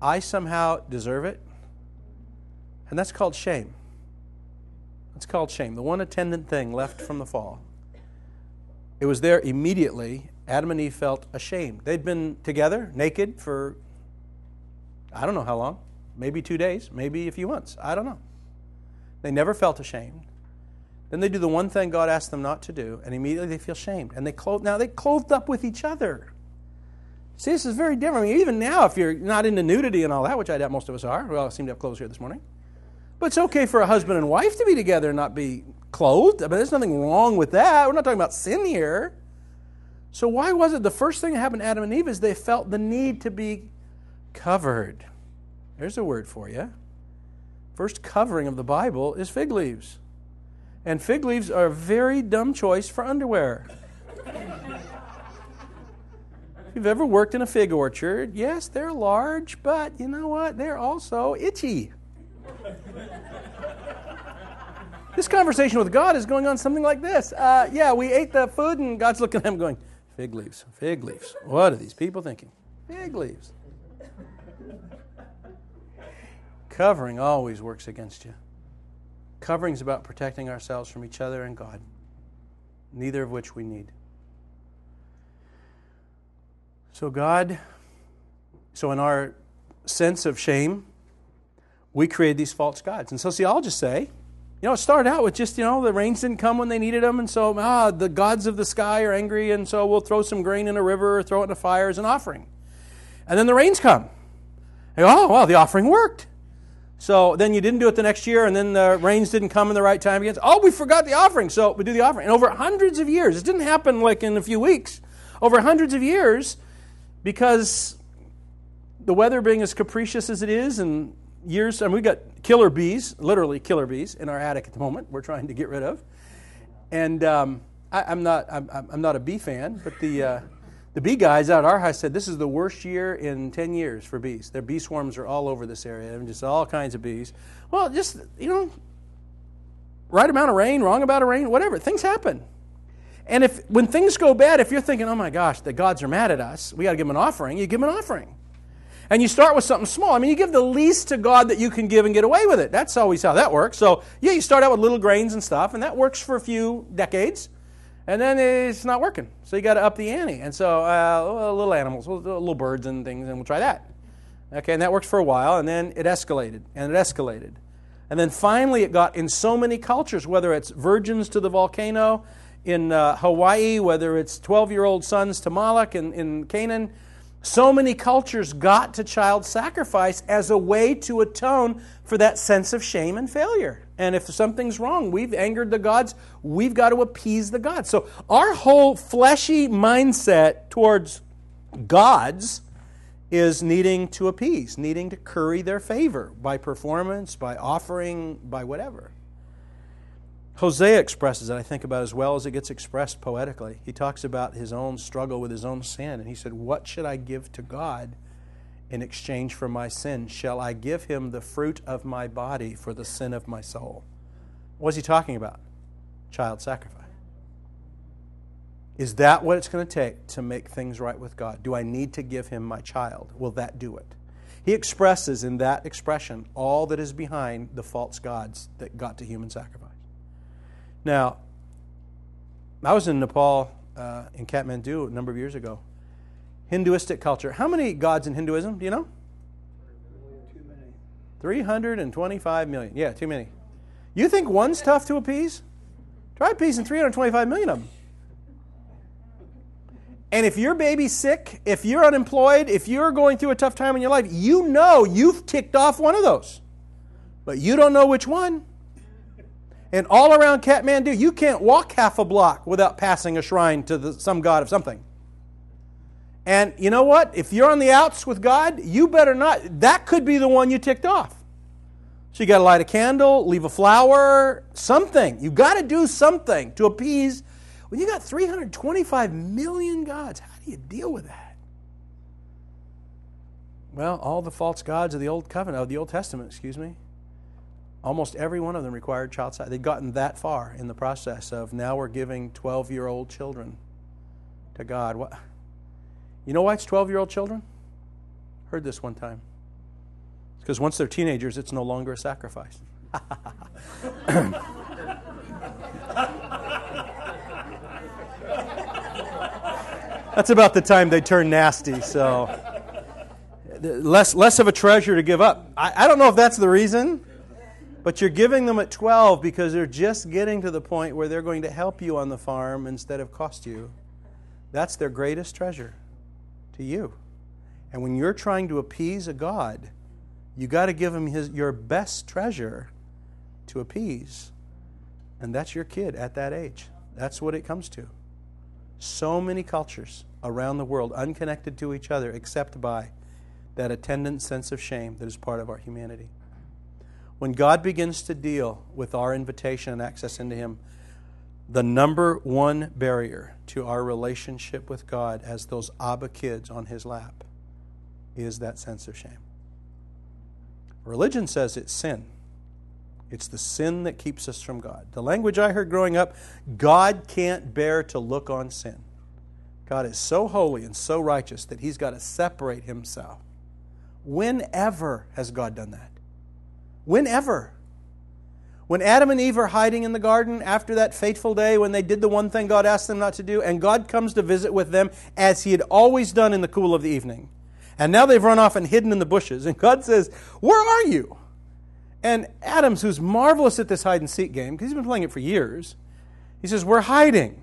I somehow deserve it. And that's called shame. It's called shame. The one attendant thing left from the fall. It was there immediately. Adam and Eve felt ashamed. They'd been together, naked, for I don't know how long. Maybe 2 days, maybe a few months. I don't know. They never felt ashamed. Then they do the one thing God asked them not to do, and immediately they feel shamed. And they clothed up with each other. See, this is very different. I mean, even now, if you're not into nudity and all that, which I doubt most of us are, we all seem to have clothes here this morning. But it's okay for a husband and wife to be together and not be clothed. I mean, there's nothing wrong with that. We're not talking about sin here. So why was it the first thing that happened to Adam and Eve is they felt the need to be covered? There's a word for you. First covering of the Bible is fig leaves. And fig leaves are a very dumb choice for underwear. If you've ever worked in a fig orchard, yes, they're large, but you know what? They're also itchy. This conversation with God is going on something like this. We ate the food, and God's looking at him going, fig leaves. What are these people thinking? Fig leaves. Covering always works against you. Covering's about protecting ourselves from each other and God, neither of which we need. So in our sense of shame, we created these false gods. And sociologists say, you know, it started out with just, you know, the rains didn't come when they needed them, and so the gods of the sky are angry, and so we'll throw some grain in a river or throw it in a fire as an offering. And then the rains come. And the offering worked. So then you didn't do it the next year, and then the rains didn't come in the right time again. Oh, we forgot the offering, so we do the offering. And over hundreds of years, it didn't happen like in a few weeks, over hundreds of years, because the weather being as capricious as it is, and years, and we've got killer bees, literally killer bees, in our attic at the moment we're trying to get rid of. And I'm not a bee fan, but the bee guys out at our house said this is the worst year in 10 years for bees. Their bee swarms are all over this area, and just all kinds of bees. Well, just, you know, right amount of rain, wrong amount of rain, whatever. Things happen. And when things go bad, if you're thinking, oh my gosh, the gods are mad at us, we got to give them an offering, you give them an offering. And you start with something small. I mean, you give the least to God that you can give and get away with it. That's always how that works. So, yeah, you start out with little grains and stuff, and that works for a few decades. And then it's not working. So you got to up the ante. And so little animals, little birds and things, and we'll try that. Okay, and that worked for a while, and then it escalated. And then finally it got in so many cultures, whether it's virgins to the volcano in Hawaii, whether it's 12-year-old sons to Moloch in Canaan. So many cultures got to child sacrifice as a way to atone for that sense of shame and failure. And if something's wrong, we've angered the gods, we've got to appease the gods. So our whole fleshy mindset towards gods is needing to appease, needing to curry their favor by performance, by offering, by whatever. Hosea expresses it, I think, about as well as it gets expressed poetically. He talks about his own struggle with his own sin, and he said, what should I give to God in exchange for my sin? Shall I give him the fruit of my body for the sin of my soul? What is he talking about? Child sacrifice. Is that what it's going to take to make things right with God? Do I need to give him my child? Will that do it? He expresses in that expression all that is behind the false gods that got to human sacrifice. Now, I was in Nepal, in Kathmandu, a number of years ago. Hinduistic culture. How many gods in Hinduism? Do you know? Too many. 325 million. Yeah, too many. You think one's tough to appease? Try appeasing 325 million of them. And if your baby's sick, if you're unemployed, if you're going through a tough time in your life, you know you've ticked off one of those. But you don't know which one. And all around Kathmandu, you can't walk half a block without passing a shrine to some god of something. And you know what? If you're on the outs with God, you better not. That could be the one you ticked off. So you got to light a candle, leave a flower, something. You got to do something to appease. When you got 325 million gods, how do you deal with that? Well, all the false gods of the Old Covenant, of the Old Testament, almost every one of them required child sacrifice. They'd gotten that far in the process of now we're giving 12-year-old children to God. What? You know why it's 12-year-old children? Heard this one time. It's because once they're teenagers, it's no longer a sacrifice. That's about the time they turn nasty, so less of a treasure to give up. I don't know if that's the reason. But you're giving them at 12 because they're just getting to the point where they're going to help you on the farm instead of cost you. That's their greatest treasure to you. And when you're trying to appease a god, you got to give him your best treasure to appease. And that's your kid at that age. That's what it comes to. So many cultures around the world unconnected to each other except by that attendant sense of shame that is part of our humanity. When God begins to deal with our invitation and access into Him, the number one barrier to our relationship with God as those Abba kids on His lap is that sense of shame. Religion says it's sin. It's the sin that keeps us from God. The language I heard growing up, God can't bear to look on sin. God is so holy and so righteous that He's got to separate Himself. Whenever has God done that? Whenever. When Adam and Eve are hiding in the garden after that fateful day when they did the one thing God asked them not to do, and God comes to visit with them as He had always done in the cool of the evening. And now they've run off and hidden in the bushes. And God says, where are you? And Adam's, who's marvelous at this hide-and-seek game, because he's been playing it for years, he says, we're hiding.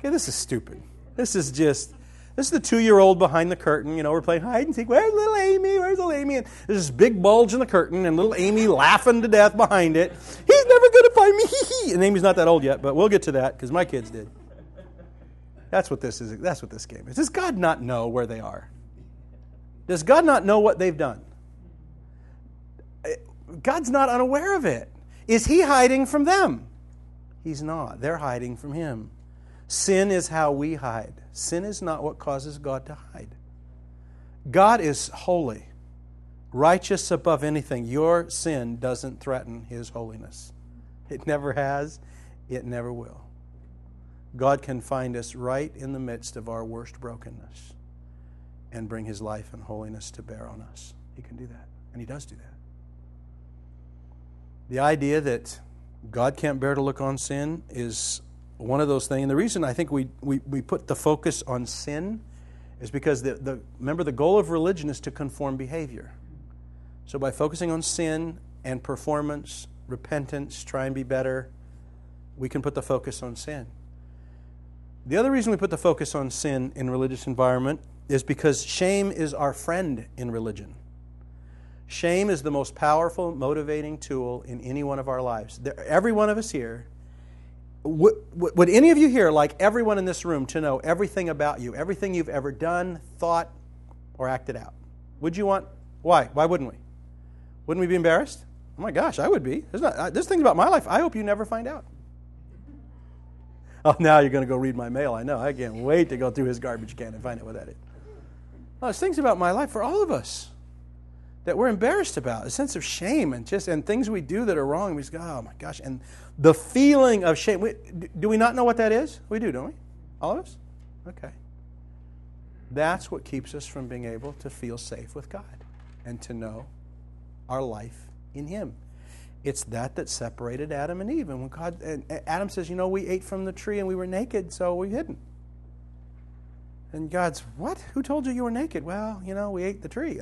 Okay, this is stupid. This is just, This is the 2-year-old behind the curtain. You know, we're playing hide and seek. Where's little Amy? Where's little Amy? And there's this big bulge in the curtain, and little Amy laughing to death behind it. He's never going to find me. Hee hee. And Amy's not that old yet, but we'll get to that because my kids did. That's what this is. That's what this game is. Does God not know where they are? Does God not know what they've done? God's not unaware of it. Is He hiding from them? He's not. They're hiding from Him. Sin is how we hide. Sin is not what causes God to hide. God is holy, righteous above anything. Your sin doesn't threaten His holiness. It never has. It never will. God can find us right in the midst of our worst brokenness and bring His life and holiness to bear on us. He can do that, and He does do that. The idea that God can't bear to look on sin is one of those things. And the reason I think we put the focus on sin is because remember, the goal of religion is to conform behavior. So by focusing on sin and performance, repentance, try and be better, we can put the focus on sin. The other reason we put the focus on sin in religious environment is because shame is our friend in religion. Shame is the most powerful, motivating tool in any one of our lives. Every one of us here, would any of you here like everyone in this room to know everything about you, everything you've ever done, thought, or acted out? Would you want? Why? Why wouldn't we? Wouldn't we be embarrassed? Oh my gosh, I would be. There's things about my life I hope you never find out. Oh, now you're going to go read my mail. I know. I can't wait to go through his garbage can and find out what that is. Well, there's things about my life for all of us that we're embarrassed about, a sense of shame and things we do that are wrong. We just go, oh my gosh. And the feeling of shame. Do we not know what that is? We do, don't we? All of us? Okay. That's what keeps us from being able to feel safe with God and to know our life in Him. It's that separated Adam and Eve. And when Adam says, you know, we ate from the tree and we were naked, so we hidden. And God's, what? Who told you were naked? Well, you know, we ate the tree.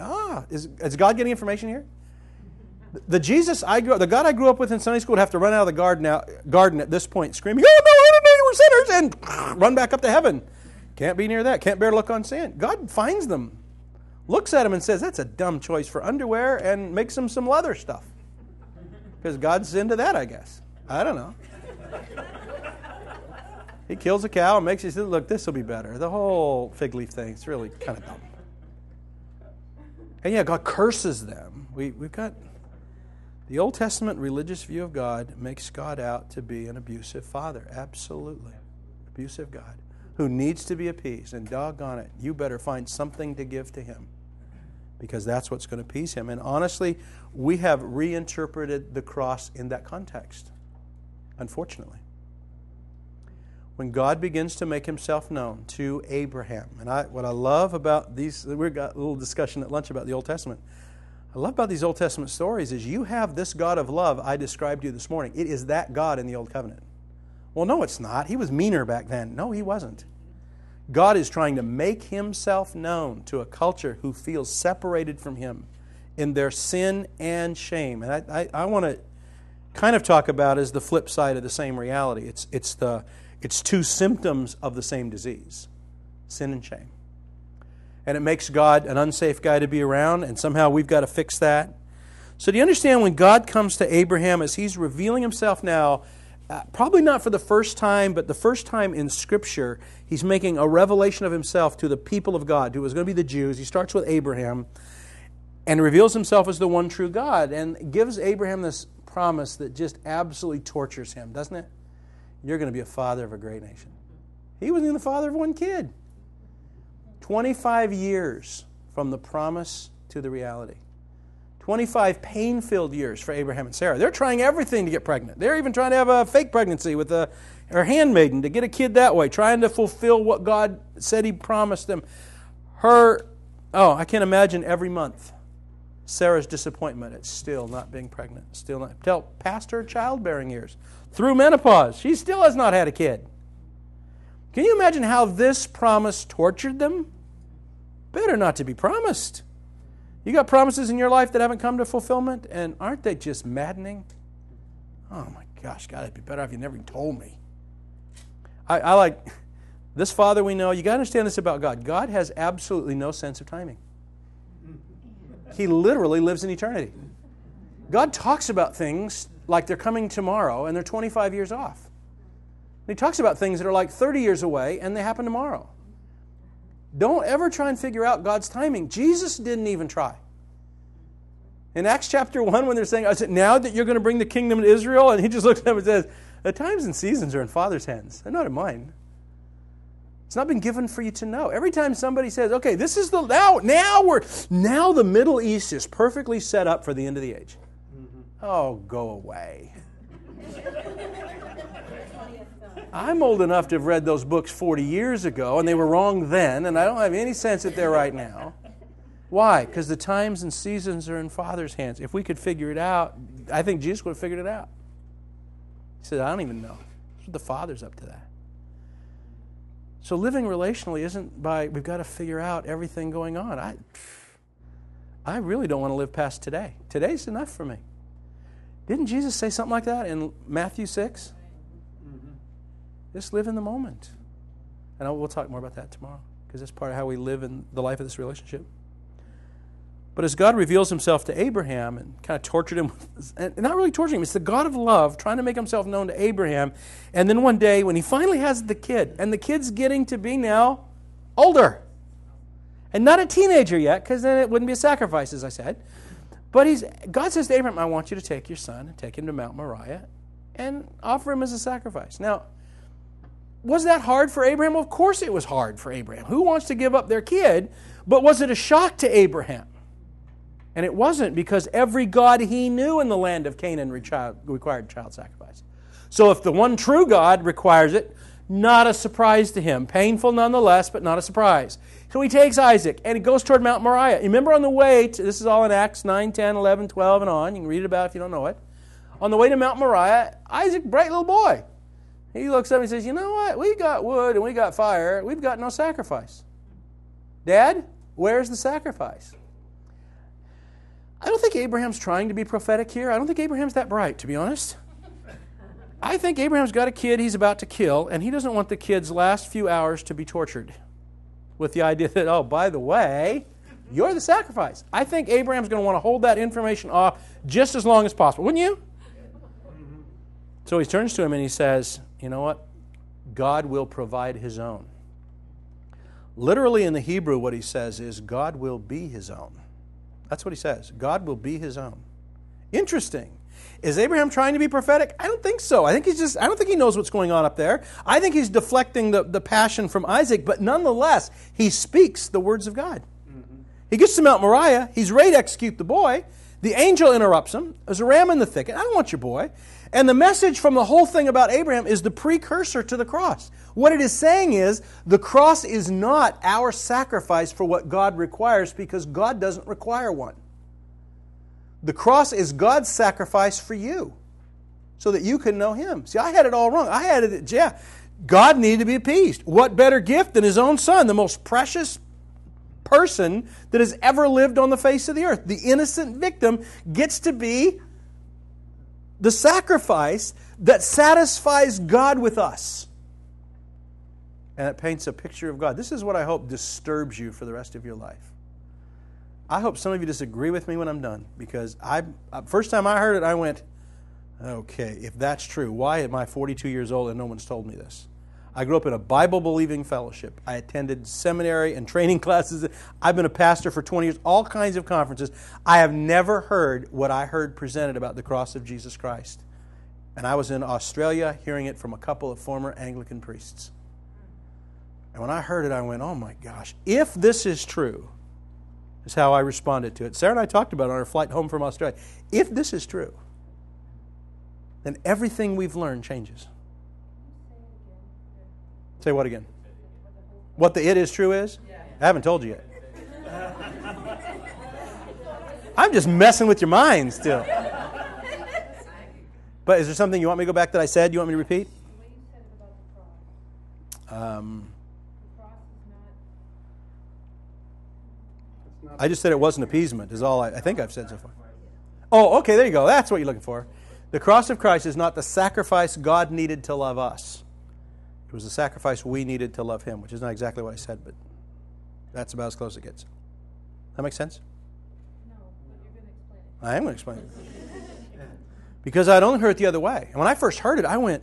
Is God getting information here? The God I grew up with in Sunday school would have to run out of the garden at this point, screaming, oh no, I didn't know you were sinners, and run back up to heaven. Can't be near that. Can't bear to look on sin. God finds them, looks at them and says, that's a dumb choice for underwear, and makes them some leather stuff. Because God's into that, I guess. I don't know. He kills a cow and makes you say, look, this will be better. The whole fig leaf thing is really kind of dumb. And yeah, God curses them. We've got the Old Testament religious view of God makes God out to be an abusive father. Absolutely. Abusive God who needs to be appeased. And doggone it, you better find something to give to Him, because that's what's going to appease Him. And honestly, we have reinterpreted the cross in that context, unfortunately. When God begins to make Himself known to Abraham, and what I love about these, we got a little discussion at lunch about the Old Testament. I love about these Old Testament stories is you have this God of love I described to you this morning. It is that God in the Old Covenant. Well, no, it's not. He was meaner back then. No, He wasn't. God is trying to make Himself known to a culture who feels separated from Him in their sin and shame. And I want to kind of talk about is the flip side of the same reality. It's two symptoms of the same disease, sin and shame. And it makes God an unsafe guy to be around, and somehow we've got to fix that. So do you understand when God comes to Abraham as He's revealing Himself now, probably not for the first time, but the first time in Scripture, He's making a revelation of Himself to the people of God, who is going to be the Jews. He starts with Abraham and reveals Himself as the one true God and gives Abraham this promise that just absolutely tortures him, doesn't it? You're going to be a father of a great nation. He wasn't even the father of one kid. 25 years from the promise to the reality. 25 pain-filled years for Abraham and Sarah. They're trying everything to get pregnant. They're even trying to have a fake pregnancy with her handmaiden to get a kid that way, trying to fulfill what God said He promised them. I can't imagine every month Sarah's disappointment at still not being pregnant, still not, till past her childbearing years. Through menopause, she still has not had a kid. Can you imagine how this promise tortured them? Better not to be promised. You got promises in your life that haven't come to fulfillment, and aren't they just maddening? Oh my gosh, God, it'd be better if you never told me. I like This Father we know, you got to understand this about God. God has absolutely no sense of timing. He literally lives in eternity. God talks about things like they're coming tomorrow and they're 25 years off. He talks about things that are like 30 years away and they happen tomorrow. Don't ever try and figure out God's timing. Jesus didn't even try. In Acts chapter 1, when they're saying, "Is it now that you're going to bring the kingdom to Israel?" And he just looks at them and says, "The times and seasons are in Father's hands. They're not in mine. It's not been given for you to know." Every time somebody says, "Okay, this is the now the Middle East is perfectly set up for the end of the age." Mm-hmm. Oh, go away. I'm old enough to have read those books 40 years ago, and they were wrong then, and I don't have any sense that they're right now. Why? Because the times and seasons are in Father's hands. If we could figure it out, I think Jesus would have figured it out. He said, "I don't even know. The Father's up to that." So living relationally isn't by we've got to figure out everything going on. I really don't want to live past today. Today's enough for me. Didn't Jesus say something like that in Matthew 6? Just live in the moment. And we'll talk more about that tomorrow, because that's part of how we live in the life of this relationship. But as God reveals himself to Abraham and kind of tortured him, and not really torturing him, it's the God of love trying to make himself known to Abraham. And then one day when he finally has the kid, and the kid's getting to be now older and not a teenager yet, because then it wouldn't be a sacrifice, as I said. But God says to Abraham, "I want you to take your son and take him to Mount Moriah and offer him as a sacrifice." Now, was that hard for Abraham? Of course it was hard for Abraham. Who wants to give up their kid? But was it a shock to Abraham? And it wasn't, because every God he knew in the land of Canaan required child sacrifice. So if the one true God requires it, not a surprise to him. Painful nonetheless, but not a surprise. So he takes Isaac and he goes toward Mount Moriah. Remember on the way, this is all in Acts 9, 10, 11, 12 and on. You can read it about it if you don't know it. On the way to Mount Moriah, Isaac, bright little boy, he looks up and he says, "You know what? We got wood and we got fire. We've got no sacrifice. Dad, where's the sacrifice?" I don't think Abraham's trying to be prophetic here. I don't think Abraham's that bright, to be honest. I think Abraham's got a kid he's about to kill, and he doesn't want the kid's last few hours to be tortured with the idea that, "Oh, by the way, you're the sacrifice." I think Abraham's going to want to hold that information off just as long as possible. Wouldn't you? So he turns to him and he says, "You know what? God will provide his own." Literally in the Hebrew, what he says is, "God will be his own." That's what he says. God will be his own. Interesting. Is Abraham trying to be prophetic? I don't think so. I think he's just, I don't think he knows what's going on up there. I think he's deflecting the passion from Isaac, but nonetheless, he speaks the words of God. Mm-hmm. He gets to Mount Moriah. He's ready to execute the boy. The angel interrupts him. "There's a ram in the thicket. I don't want your boy." And the message from the whole thing about Abraham is the precursor to the cross. What it is saying is the cross is not our sacrifice for what God requires, because God doesn't require one. The cross is God's sacrifice for you so that you can know him. See, I had it all wrong. I had it, yeah. God needed to be appeased. What better gift than his own son, the most precious person that has ever lived on the face of the earth? The innocent victim gets to be the sacrifice that satisfies God with us. And it paints a picture of God. This is what I hope disturbs you for the rest of your life. I hope some of you disagree with me when I'm done, because first time I heard it, I went, "Okay, if that's true, why am I 42 years old and no one's told me this?" I grew up in a Bible-believing fellowship. I attended seminary and training classes. I've been a pastor for 20 years, all kinds of conferences. I have never heard what I heard presented about the cross of Jesus Christ. And I was in Australia hearing it from a couple of former Anglican priests. And when I heard it, I went, "Oh my gosh, if this is true," is how I responded to it. Sarah and I talked about it on our flight home from Australia. If this is true, then everything we've learned changes. Say what again? What the "it is true" is? I haven't told you yet. I'm just messing with your mind still. But is there something you want me to go back that I said? You want me to repeat? I just said it wasn't appeasement is all I think I've said so far. Oh, okay, there you go. That's what you're looking for. The cross of Christ is not the sacrifice God needed to love us. It was the sacrifice we needed to love him, which is not exactly what I said, but that's about as close as it gets. That make sense? No, but you're going to explain it. I am going to explain it. Because I'd only heard it the other way. And when I first heard it, I went,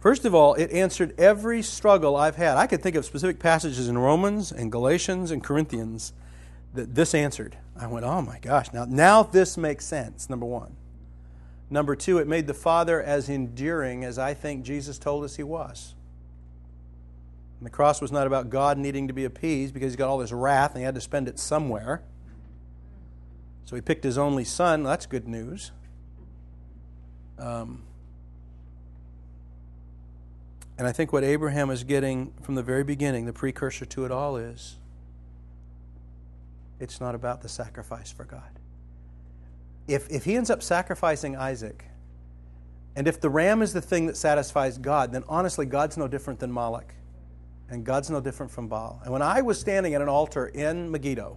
first of all, it answered every struggle I've had. I could think of specific passages in Romans and Galatians and Corinthians that this answered. I went, oh my gosh, now this makes sense, number one. Number two, it made the Father as endearing as I think Jesus told us he was. And the cross was not about God needing to be appeased because he's got all this wrath and he had to spend it somewhere. So he picked his only son. Well, that's good news. And I think what Abraham is getting from the very beginning, the precursor to it all is, it's not about the sacrifice for God. If he ends up sacrificing Isaac, and if the ram is the thing that satisfies God, then honestly, God's no different than Moloch. And God's no different from Baal. And when I was standing at an altar in Megiddo,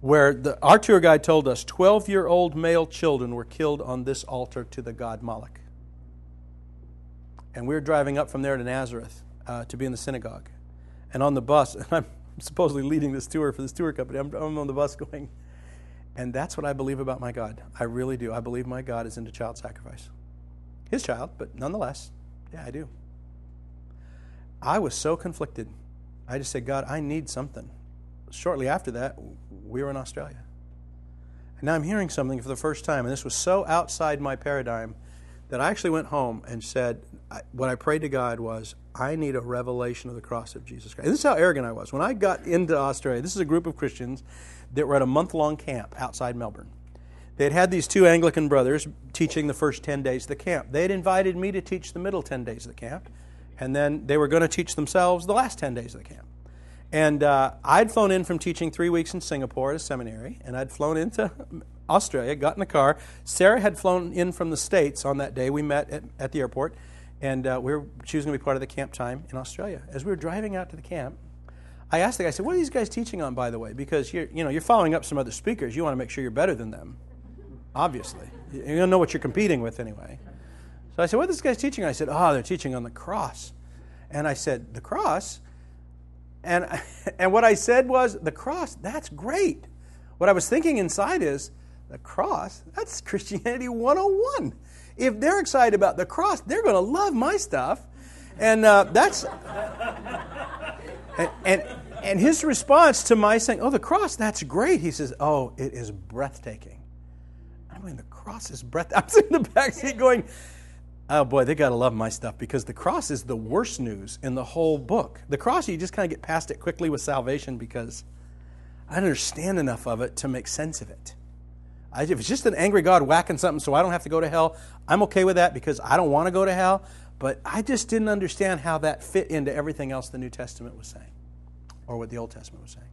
where our tour guide told us 12-year-old male children were killed on this altar to the god Moloch. And we were driving up from there to Nazareth to be in the synagogue. And on the bus, and I'm supposedly leading this tour for this tour company, I'm on the bus going, and that's what I believe about my God. I really do. I believe my God is into child sacrifice. His child, but nonetheless, yeah, I do. I was so conflicted. I just said, God, I need something. Shortly after that, we were in Australia. And now I'm hearing something for the first time, and this was so outside my paradigm that I actually went home and said, what I prayed to God was, I need a revelation of the cross of Jesus Christ. And this is how arrogant I was. When I got into Australia, this is a group of Christians that were at a month-long camp outside Melbourne. They had had these two Anglican brothers teaching the first 10 days of the camp. They had invited me to teach the middle 10 days of the camp, and then they were going to teach themselves the last 10 days of the camp. And I'd flown in from teaching 3 weeks in Singapore at a seminary, and I'd flown into Australia, got in the car. Sarah had flown in from the States on that day. We met at the airport, and she was going to be part of the camp time in Australia. As we were driving out to the camp, I asked the guy, I said, what are these guys teaching on, by the way? Because you're following up some other speakers. You want to make sure you're better than them, obviously. You don't know what you're competing with anyway. So I said, what are these guys teaching on? I said, they're teaching on the cross. And I said, the cross? And what I said was, the cross, that's great. What I was thinking inside is, the cross, that's Christianity 101. If they're excited about the cross, they're going to love my stuff. And that's... And his response to my saying, the cross, that's great. He says, it is breathtaking. I mean, the cross is breathtaking. I'm sitting in the backseat going, oh boy, they got to love my stuff because the cross is the worst news in the whole book. The cross, you just kind of get past it quickly with salvation because I don't understand enough of it to make sense of it. If it's just an angry God whacking something so I don't have to go to hell, I'm okay with that because I don't want to go to hell. But I just didn't understand how that fit into everything else the New Testament was saying or what the Old Testament was saying.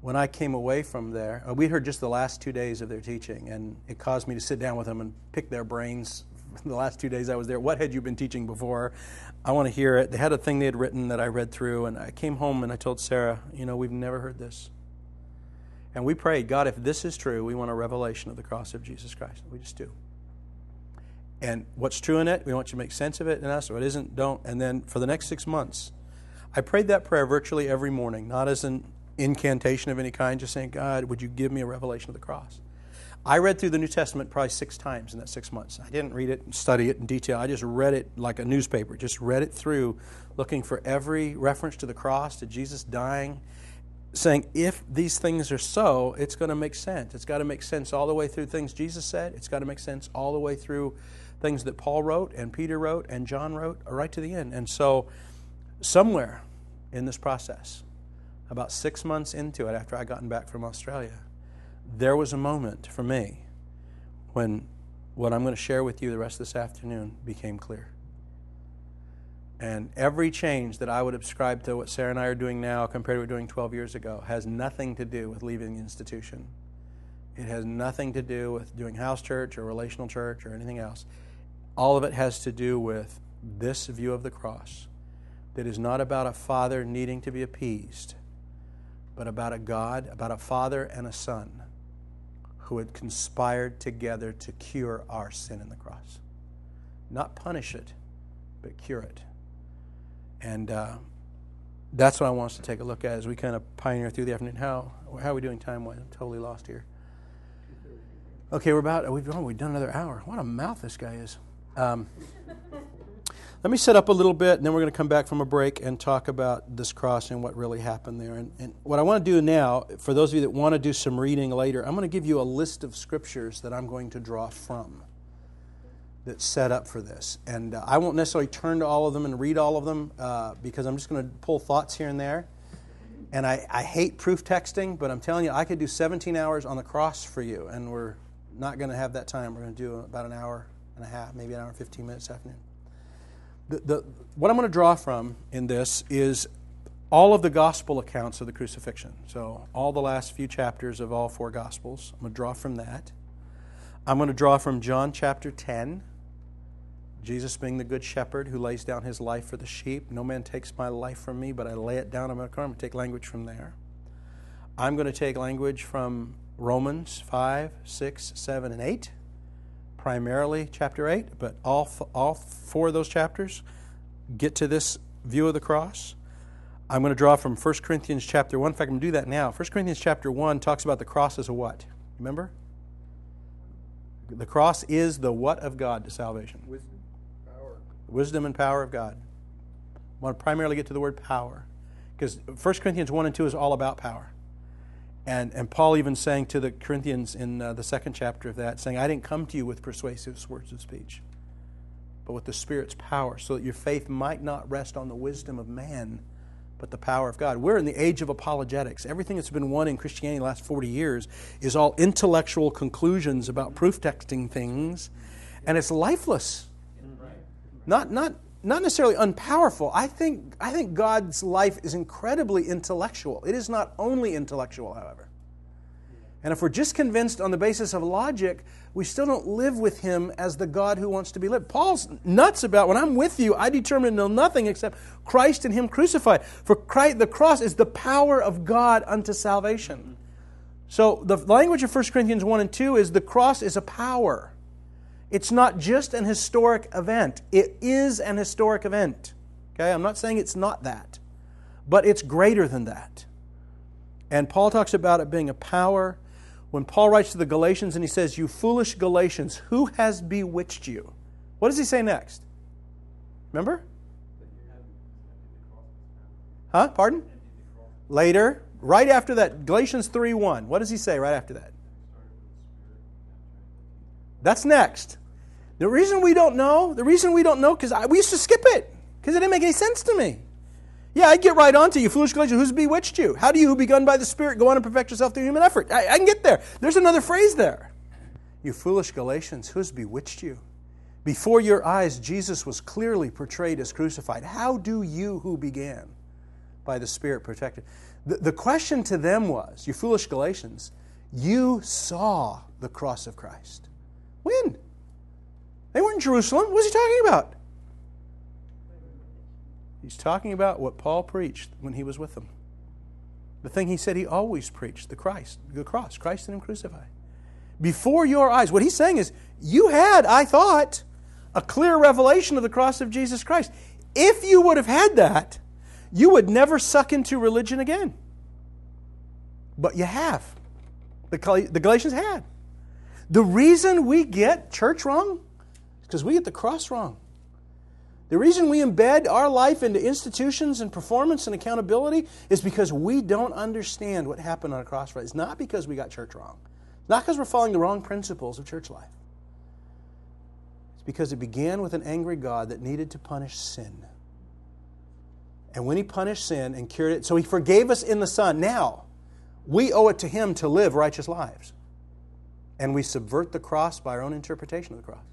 When I came away from there, we heard just the last 2 days of their teaching, and it caused me to sit down with them and pick their brains. The last 2 days I was there, what had you been teaching before? I want to hear it. They had a thing they had written that I read through, and I came home and I told Sarah, we've never heard this. And we prayed, God, if this is true, we want a revelation of the cross of Jesus Christ. We just do. And what's true in it, we want you to make sense of it in us. What isn't, don't. And then for the next 6 months, I prayed that prayer virtually every morning, not as an incantation of any kind, just saying, God, would you give me a revelation of the cross? I read through the New Testament probably 6 times in that 6 months. I didn't read it and study it in detail. I just read it like a newspaper, just read it through, looking for every reference to the cross, to Jesus dying, saying if these things are so, it's going to make sense. It's got to make sense all the way through things Jesus said. It's got to make sense all the way through things that Paul wrote and Peter wrote and John wrote right to the end. And so somewhere in this process, about 6 months into it after I'd gotten back from Australia, there was a moment for me when what I'm going to share with you the rest of this afternoon became clear. And every change that I would ascribe to what Sarah and I are doing now compared to what we were doing 12 years ago has nothing to do with leaving the institution. It has nothing to do with doing house church or relational church or anything else. All of it has to do with this view of the cross that is not about a father needing to be appeased, but about a God, about a father and a son who had conspired together to cure our sin in the cross. Not punish it, but cure it. And that's what I want us to take a look at as we kind of pioneer through the afternoon. How are we doing time-wise? I'm totally lost here. Okay, we've done another hour. What a mouth this guy is. Let me set up a little bit, and then we're going to come back from a break and talk about this cross and what really happened there. And what I want to do now, for those of you that want to do some reading later, I'm going to give you a list of scriptures that I'm going to draw from that's set up for this. And I won't necessarily turn to all of them and read all of them because I'm just going to pull thoughts here and there. And I hate proof texting, but I'm telling you, I could do 17 hours on the cross for you, and we're not going to have that time. We're going to do about an hour and a half, maybe an hour and 15 minutes this afternoon. What I'm going to draw from in this is all of the gospel accounts of the crucifixion. So all the last few chapters of all four gospels, I'm going to draw from that. I'm going to draw from John chapter 10, Jesus being the good shepherd who lays down his life for the sheep. No man takes my life from me, but I lay it down on my car. I'm going to take language from there. I'm going to take language from Romans 5, 6, 7, and 8. Primarily chapter 8, but all four of those chapters get to this view of the cross. I'm going to draw from 1 Corinthians chapter 1. In fact, I'm going to do that now. 1 Corinthians chapter 1 talks about the cross as a what? Remember? The cross is the what of God to salvation? Wisdom, power. Wisdom and power of God. I want to primarily get to the word power, because 1 Corinthians 1 and 2 is all about power. And Paul even saying to the Corinthians in the second chapter of that, saying, I didn't come to you with persuasive words of speech, but with the Spirit's power, so that your faith might not rest on the wisdom of man, but the power of God. We're in the age of apologetics. Everything that's been won in Christianity the last 40 years is all intellectual conclusions about proof texting things, and it's lifeless. Not necessarily unpowerful. I think God's life is incredibly intellectual. It is not only intellectual, however. And if we're just convinced on the basis of logic, we still don't live with Him as the God who wants to be lived. Paul's nuts about, when I'm with you, I determine to know nothing except Christ and Him crucified. For Christ, the cross is the power of God unto salvation. So the language of 1 Corinthians 1 and 2 is the cross is a power. It's not just an historic event. It is an historic event. Okay, I'm not saying it's not that, but it's greater than that. And Paul talks about it being a power. When Paul writes to the Galatians and he says, you foolish Galatians, who has bewitched you? What does he say next? Remember? Huh? Pardon? Later, right after that, Galatians 3:1. What does he say right after that? That's next. The reason we don't know, because we used to skip it, because it didn't make any sense to me. Yeah, I'd get right on to you, foolish Galatians, who's bewitched you? How do you, who begun by the Spirit, go on and perfect yourself through human effort? I can get there. There's another phrase there. You foolish Galatians, who's bewitched you? Before your eyes, Jesus was clearly portrayed as crucified. How do you, who began by the Spirit, protected? The question to them was, you foolish Galatians, you saw the cross of Christ. When? They weren't in Jerusalem. What is he talking about? He's talking about what Paul preached when he was with them. The thing he said he always preached, the cross, Christ and Him crucified. Before your eyes. What he's saying is, you had, I thought, a clear revelation of the cross of Jesus Christ. If you would have had that, you would never suck into religion again. But you have. The Galatians had. The reason we get church wrong is because we get the cross wrong. The reason we embed our life into institutions and performance and accountability is because we don't understand what happened on a cross. It's not because we got church wrong. It's not because we're following the wrong principles of church life. It's because it began with an angry God that needed to punish sin. And when He punished sin and cured it, so He forgave us in the Son. Now, we owe it to Him to live righteous lives. And we subvert the cross by our own interpretation of the cross.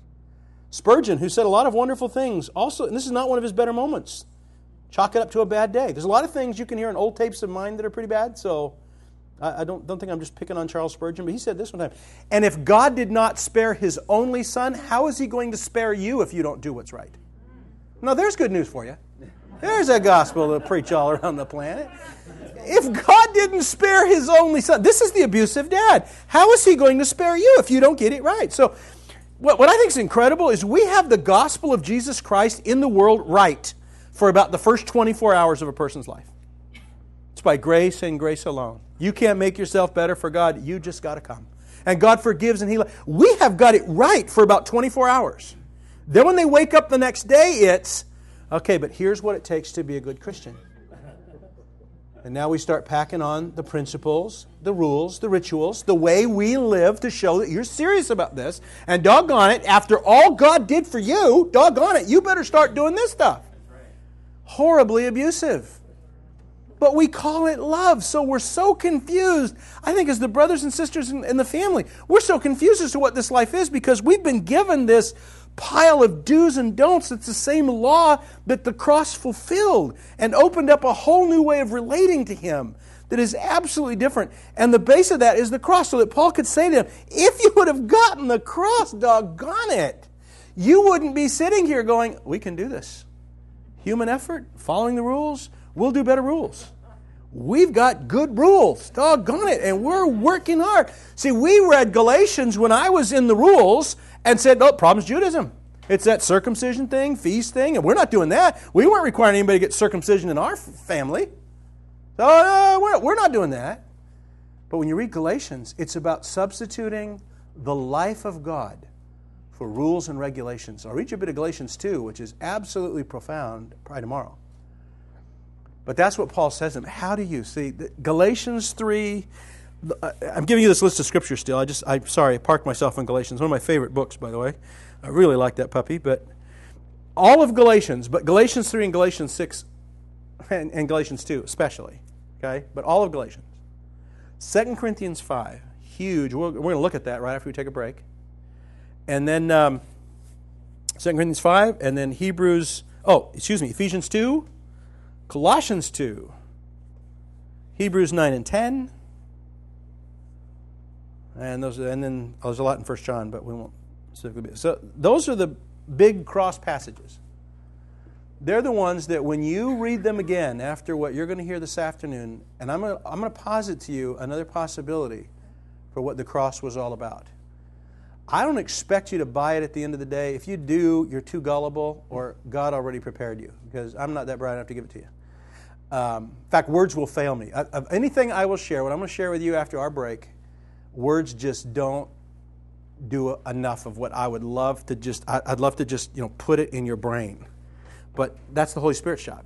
Spurgeon, who said a lot of wonderful things, also, and this is not one of his better moments, chalk it up to a bad day. There's a lot of things you can hear in old tapes of mine that are pretty bad, so I don't think I'm just picking on Charles Spurgeon, but he said this one time, and if God did not spare His only Son, how is He going to spare you if you don't do what's right? Now, there's good news for you. There's a gospel to preach all around the planet. If God didn't spare His only Son, this is the abusive dad. How is He going to spare you if you don't get it right? So What I think is incredible is we have the gospel of Jesus Christ in the world right for about the first 24 hours of a person's life. It's by grace and grace alone. You can't make yourself better for God. You just got to come. And God forgives and He... We have got it right for about 24 hours. Then when they wake up the next day, it's, okay, but here's what it takes to be a good Christian. And now we start packing on the principles, the rules, the rituals, the way we live to show that you're serious about this. And doggone it, after all God did for you, doggone it, you better start doing this stuff. Horribly abusive. But we call it love, so we're so confused. I think as the brothers and sisters in the family, we're so confused as to what this life is because we've been given this pile of do's and don'ts. It's the same law that the cross fulfilled and opened up a whole new way of relating to Him that is absolutely different. And the base of that is the cross, so that Paul could say to them, if you would have gotten the cross, doggone it, you wouldn't be sitting here going, we can do this. Human effort, following the rules, we'll do better rules. We've got good rules, doggone it, and we're working hard. See, we read Galatians when I was in the rules and said, oh, problem's Judaism. It's that circumcision thing, feast thing, and we're not doing that. We weren't requiring anybody to get circumcision in our family. So we're not doing that. But when you read Galatians, it's about substituting the life of God for rules and regulations. I'll read you a bit of Galatians 2, which is absolutely profound, probably tomorrow. But that's what Paul says to them. How do you see? Galatians 3, I'm giving you this list of scriptures still. I'm sorry, I parked myself on Galatians. One of my favorite books, by the way. I really like that puppy. But all of Galatians, but Galatians 3 and Galatians 6 and Galatians 2 especially. Okay? But all of Galatians. 2 Corinthians 5, huge. We're going to look at that right after we take a break. And then 2 Corinthians 5, and then Ephesians 2. Colossians 2, Hebrews 9 and 10, and then there's a lot in 1 John, but we won't specifically be. So those are the big cross passages. They're the ones that when you read them again after what you're going to hear this afternoon, and I'm going to posit to you another possibility for what the cross was all about. I don't expect you to buy it at the end of the day. If you do, you're too gullible, or God already prepared you, because I'm not that bright enough to give it to you. In fact, words will fail me. Of anything I will share, what I'm going to share with you after our break, words just don't do enough of what I would love to just, I'd love to just, put it in your brain. But that's the Holy Spirit's job.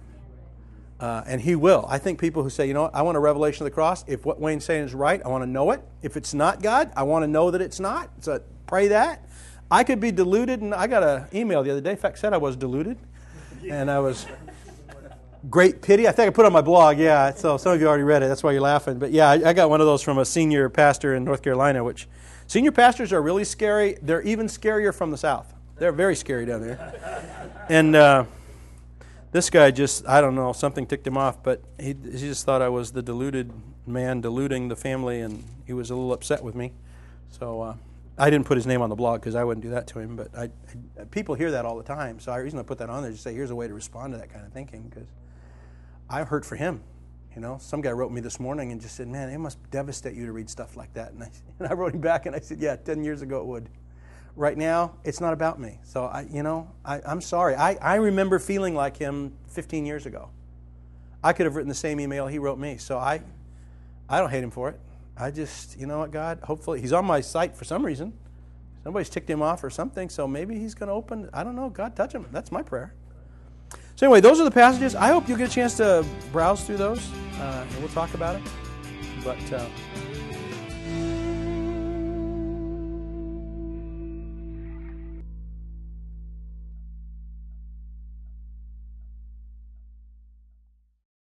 And He will. I think people who say, I want a revelation of the cross. If what Wayne's saying is right, I want to know it. If it's not God, I want to know that it's not. So pray that. I could be deluded, and I got an email the other day. In fact, said I was deluded. And I was... Great pity. I think I put it on my blog, yeah. So some of you already read it. That's why you're laughing. But yeah, I got one of those from a senior pastor in North Carolina, which senior pastors are really scary. They're even scarier from the South. They're very scary down there. And... this guy just, I don't know, something ticked him off, but he just thought I was the deluded man deluding the family, and he was a little upset with me. So I didn't put his name on the blog because I wouldn't do that to him, but people hear that all the time. So the reason I put that on there is to say, here's a way to respond to that kind of thinking, because I hurt for him. Some guy wrote me this morning and just said, man, it must devastate you to read stuff like that. And I wrote him back, and I said, yeah, 10 years ago it would. Right now, it's not about me. So, I'm sorry. I remember feeling like him 15 years ago. I could have written the same email he wrote me. So I don't hate him for it. I just, you know what, God, hopefully, he's on my site for some reason. Somebody's ticked him off or something. So maybe he's going to open, I don't know, God touch him. That's my prayer. So anyway, those are the passages. I hope you'll get a chance to browse through those. And we'll talk about it. But...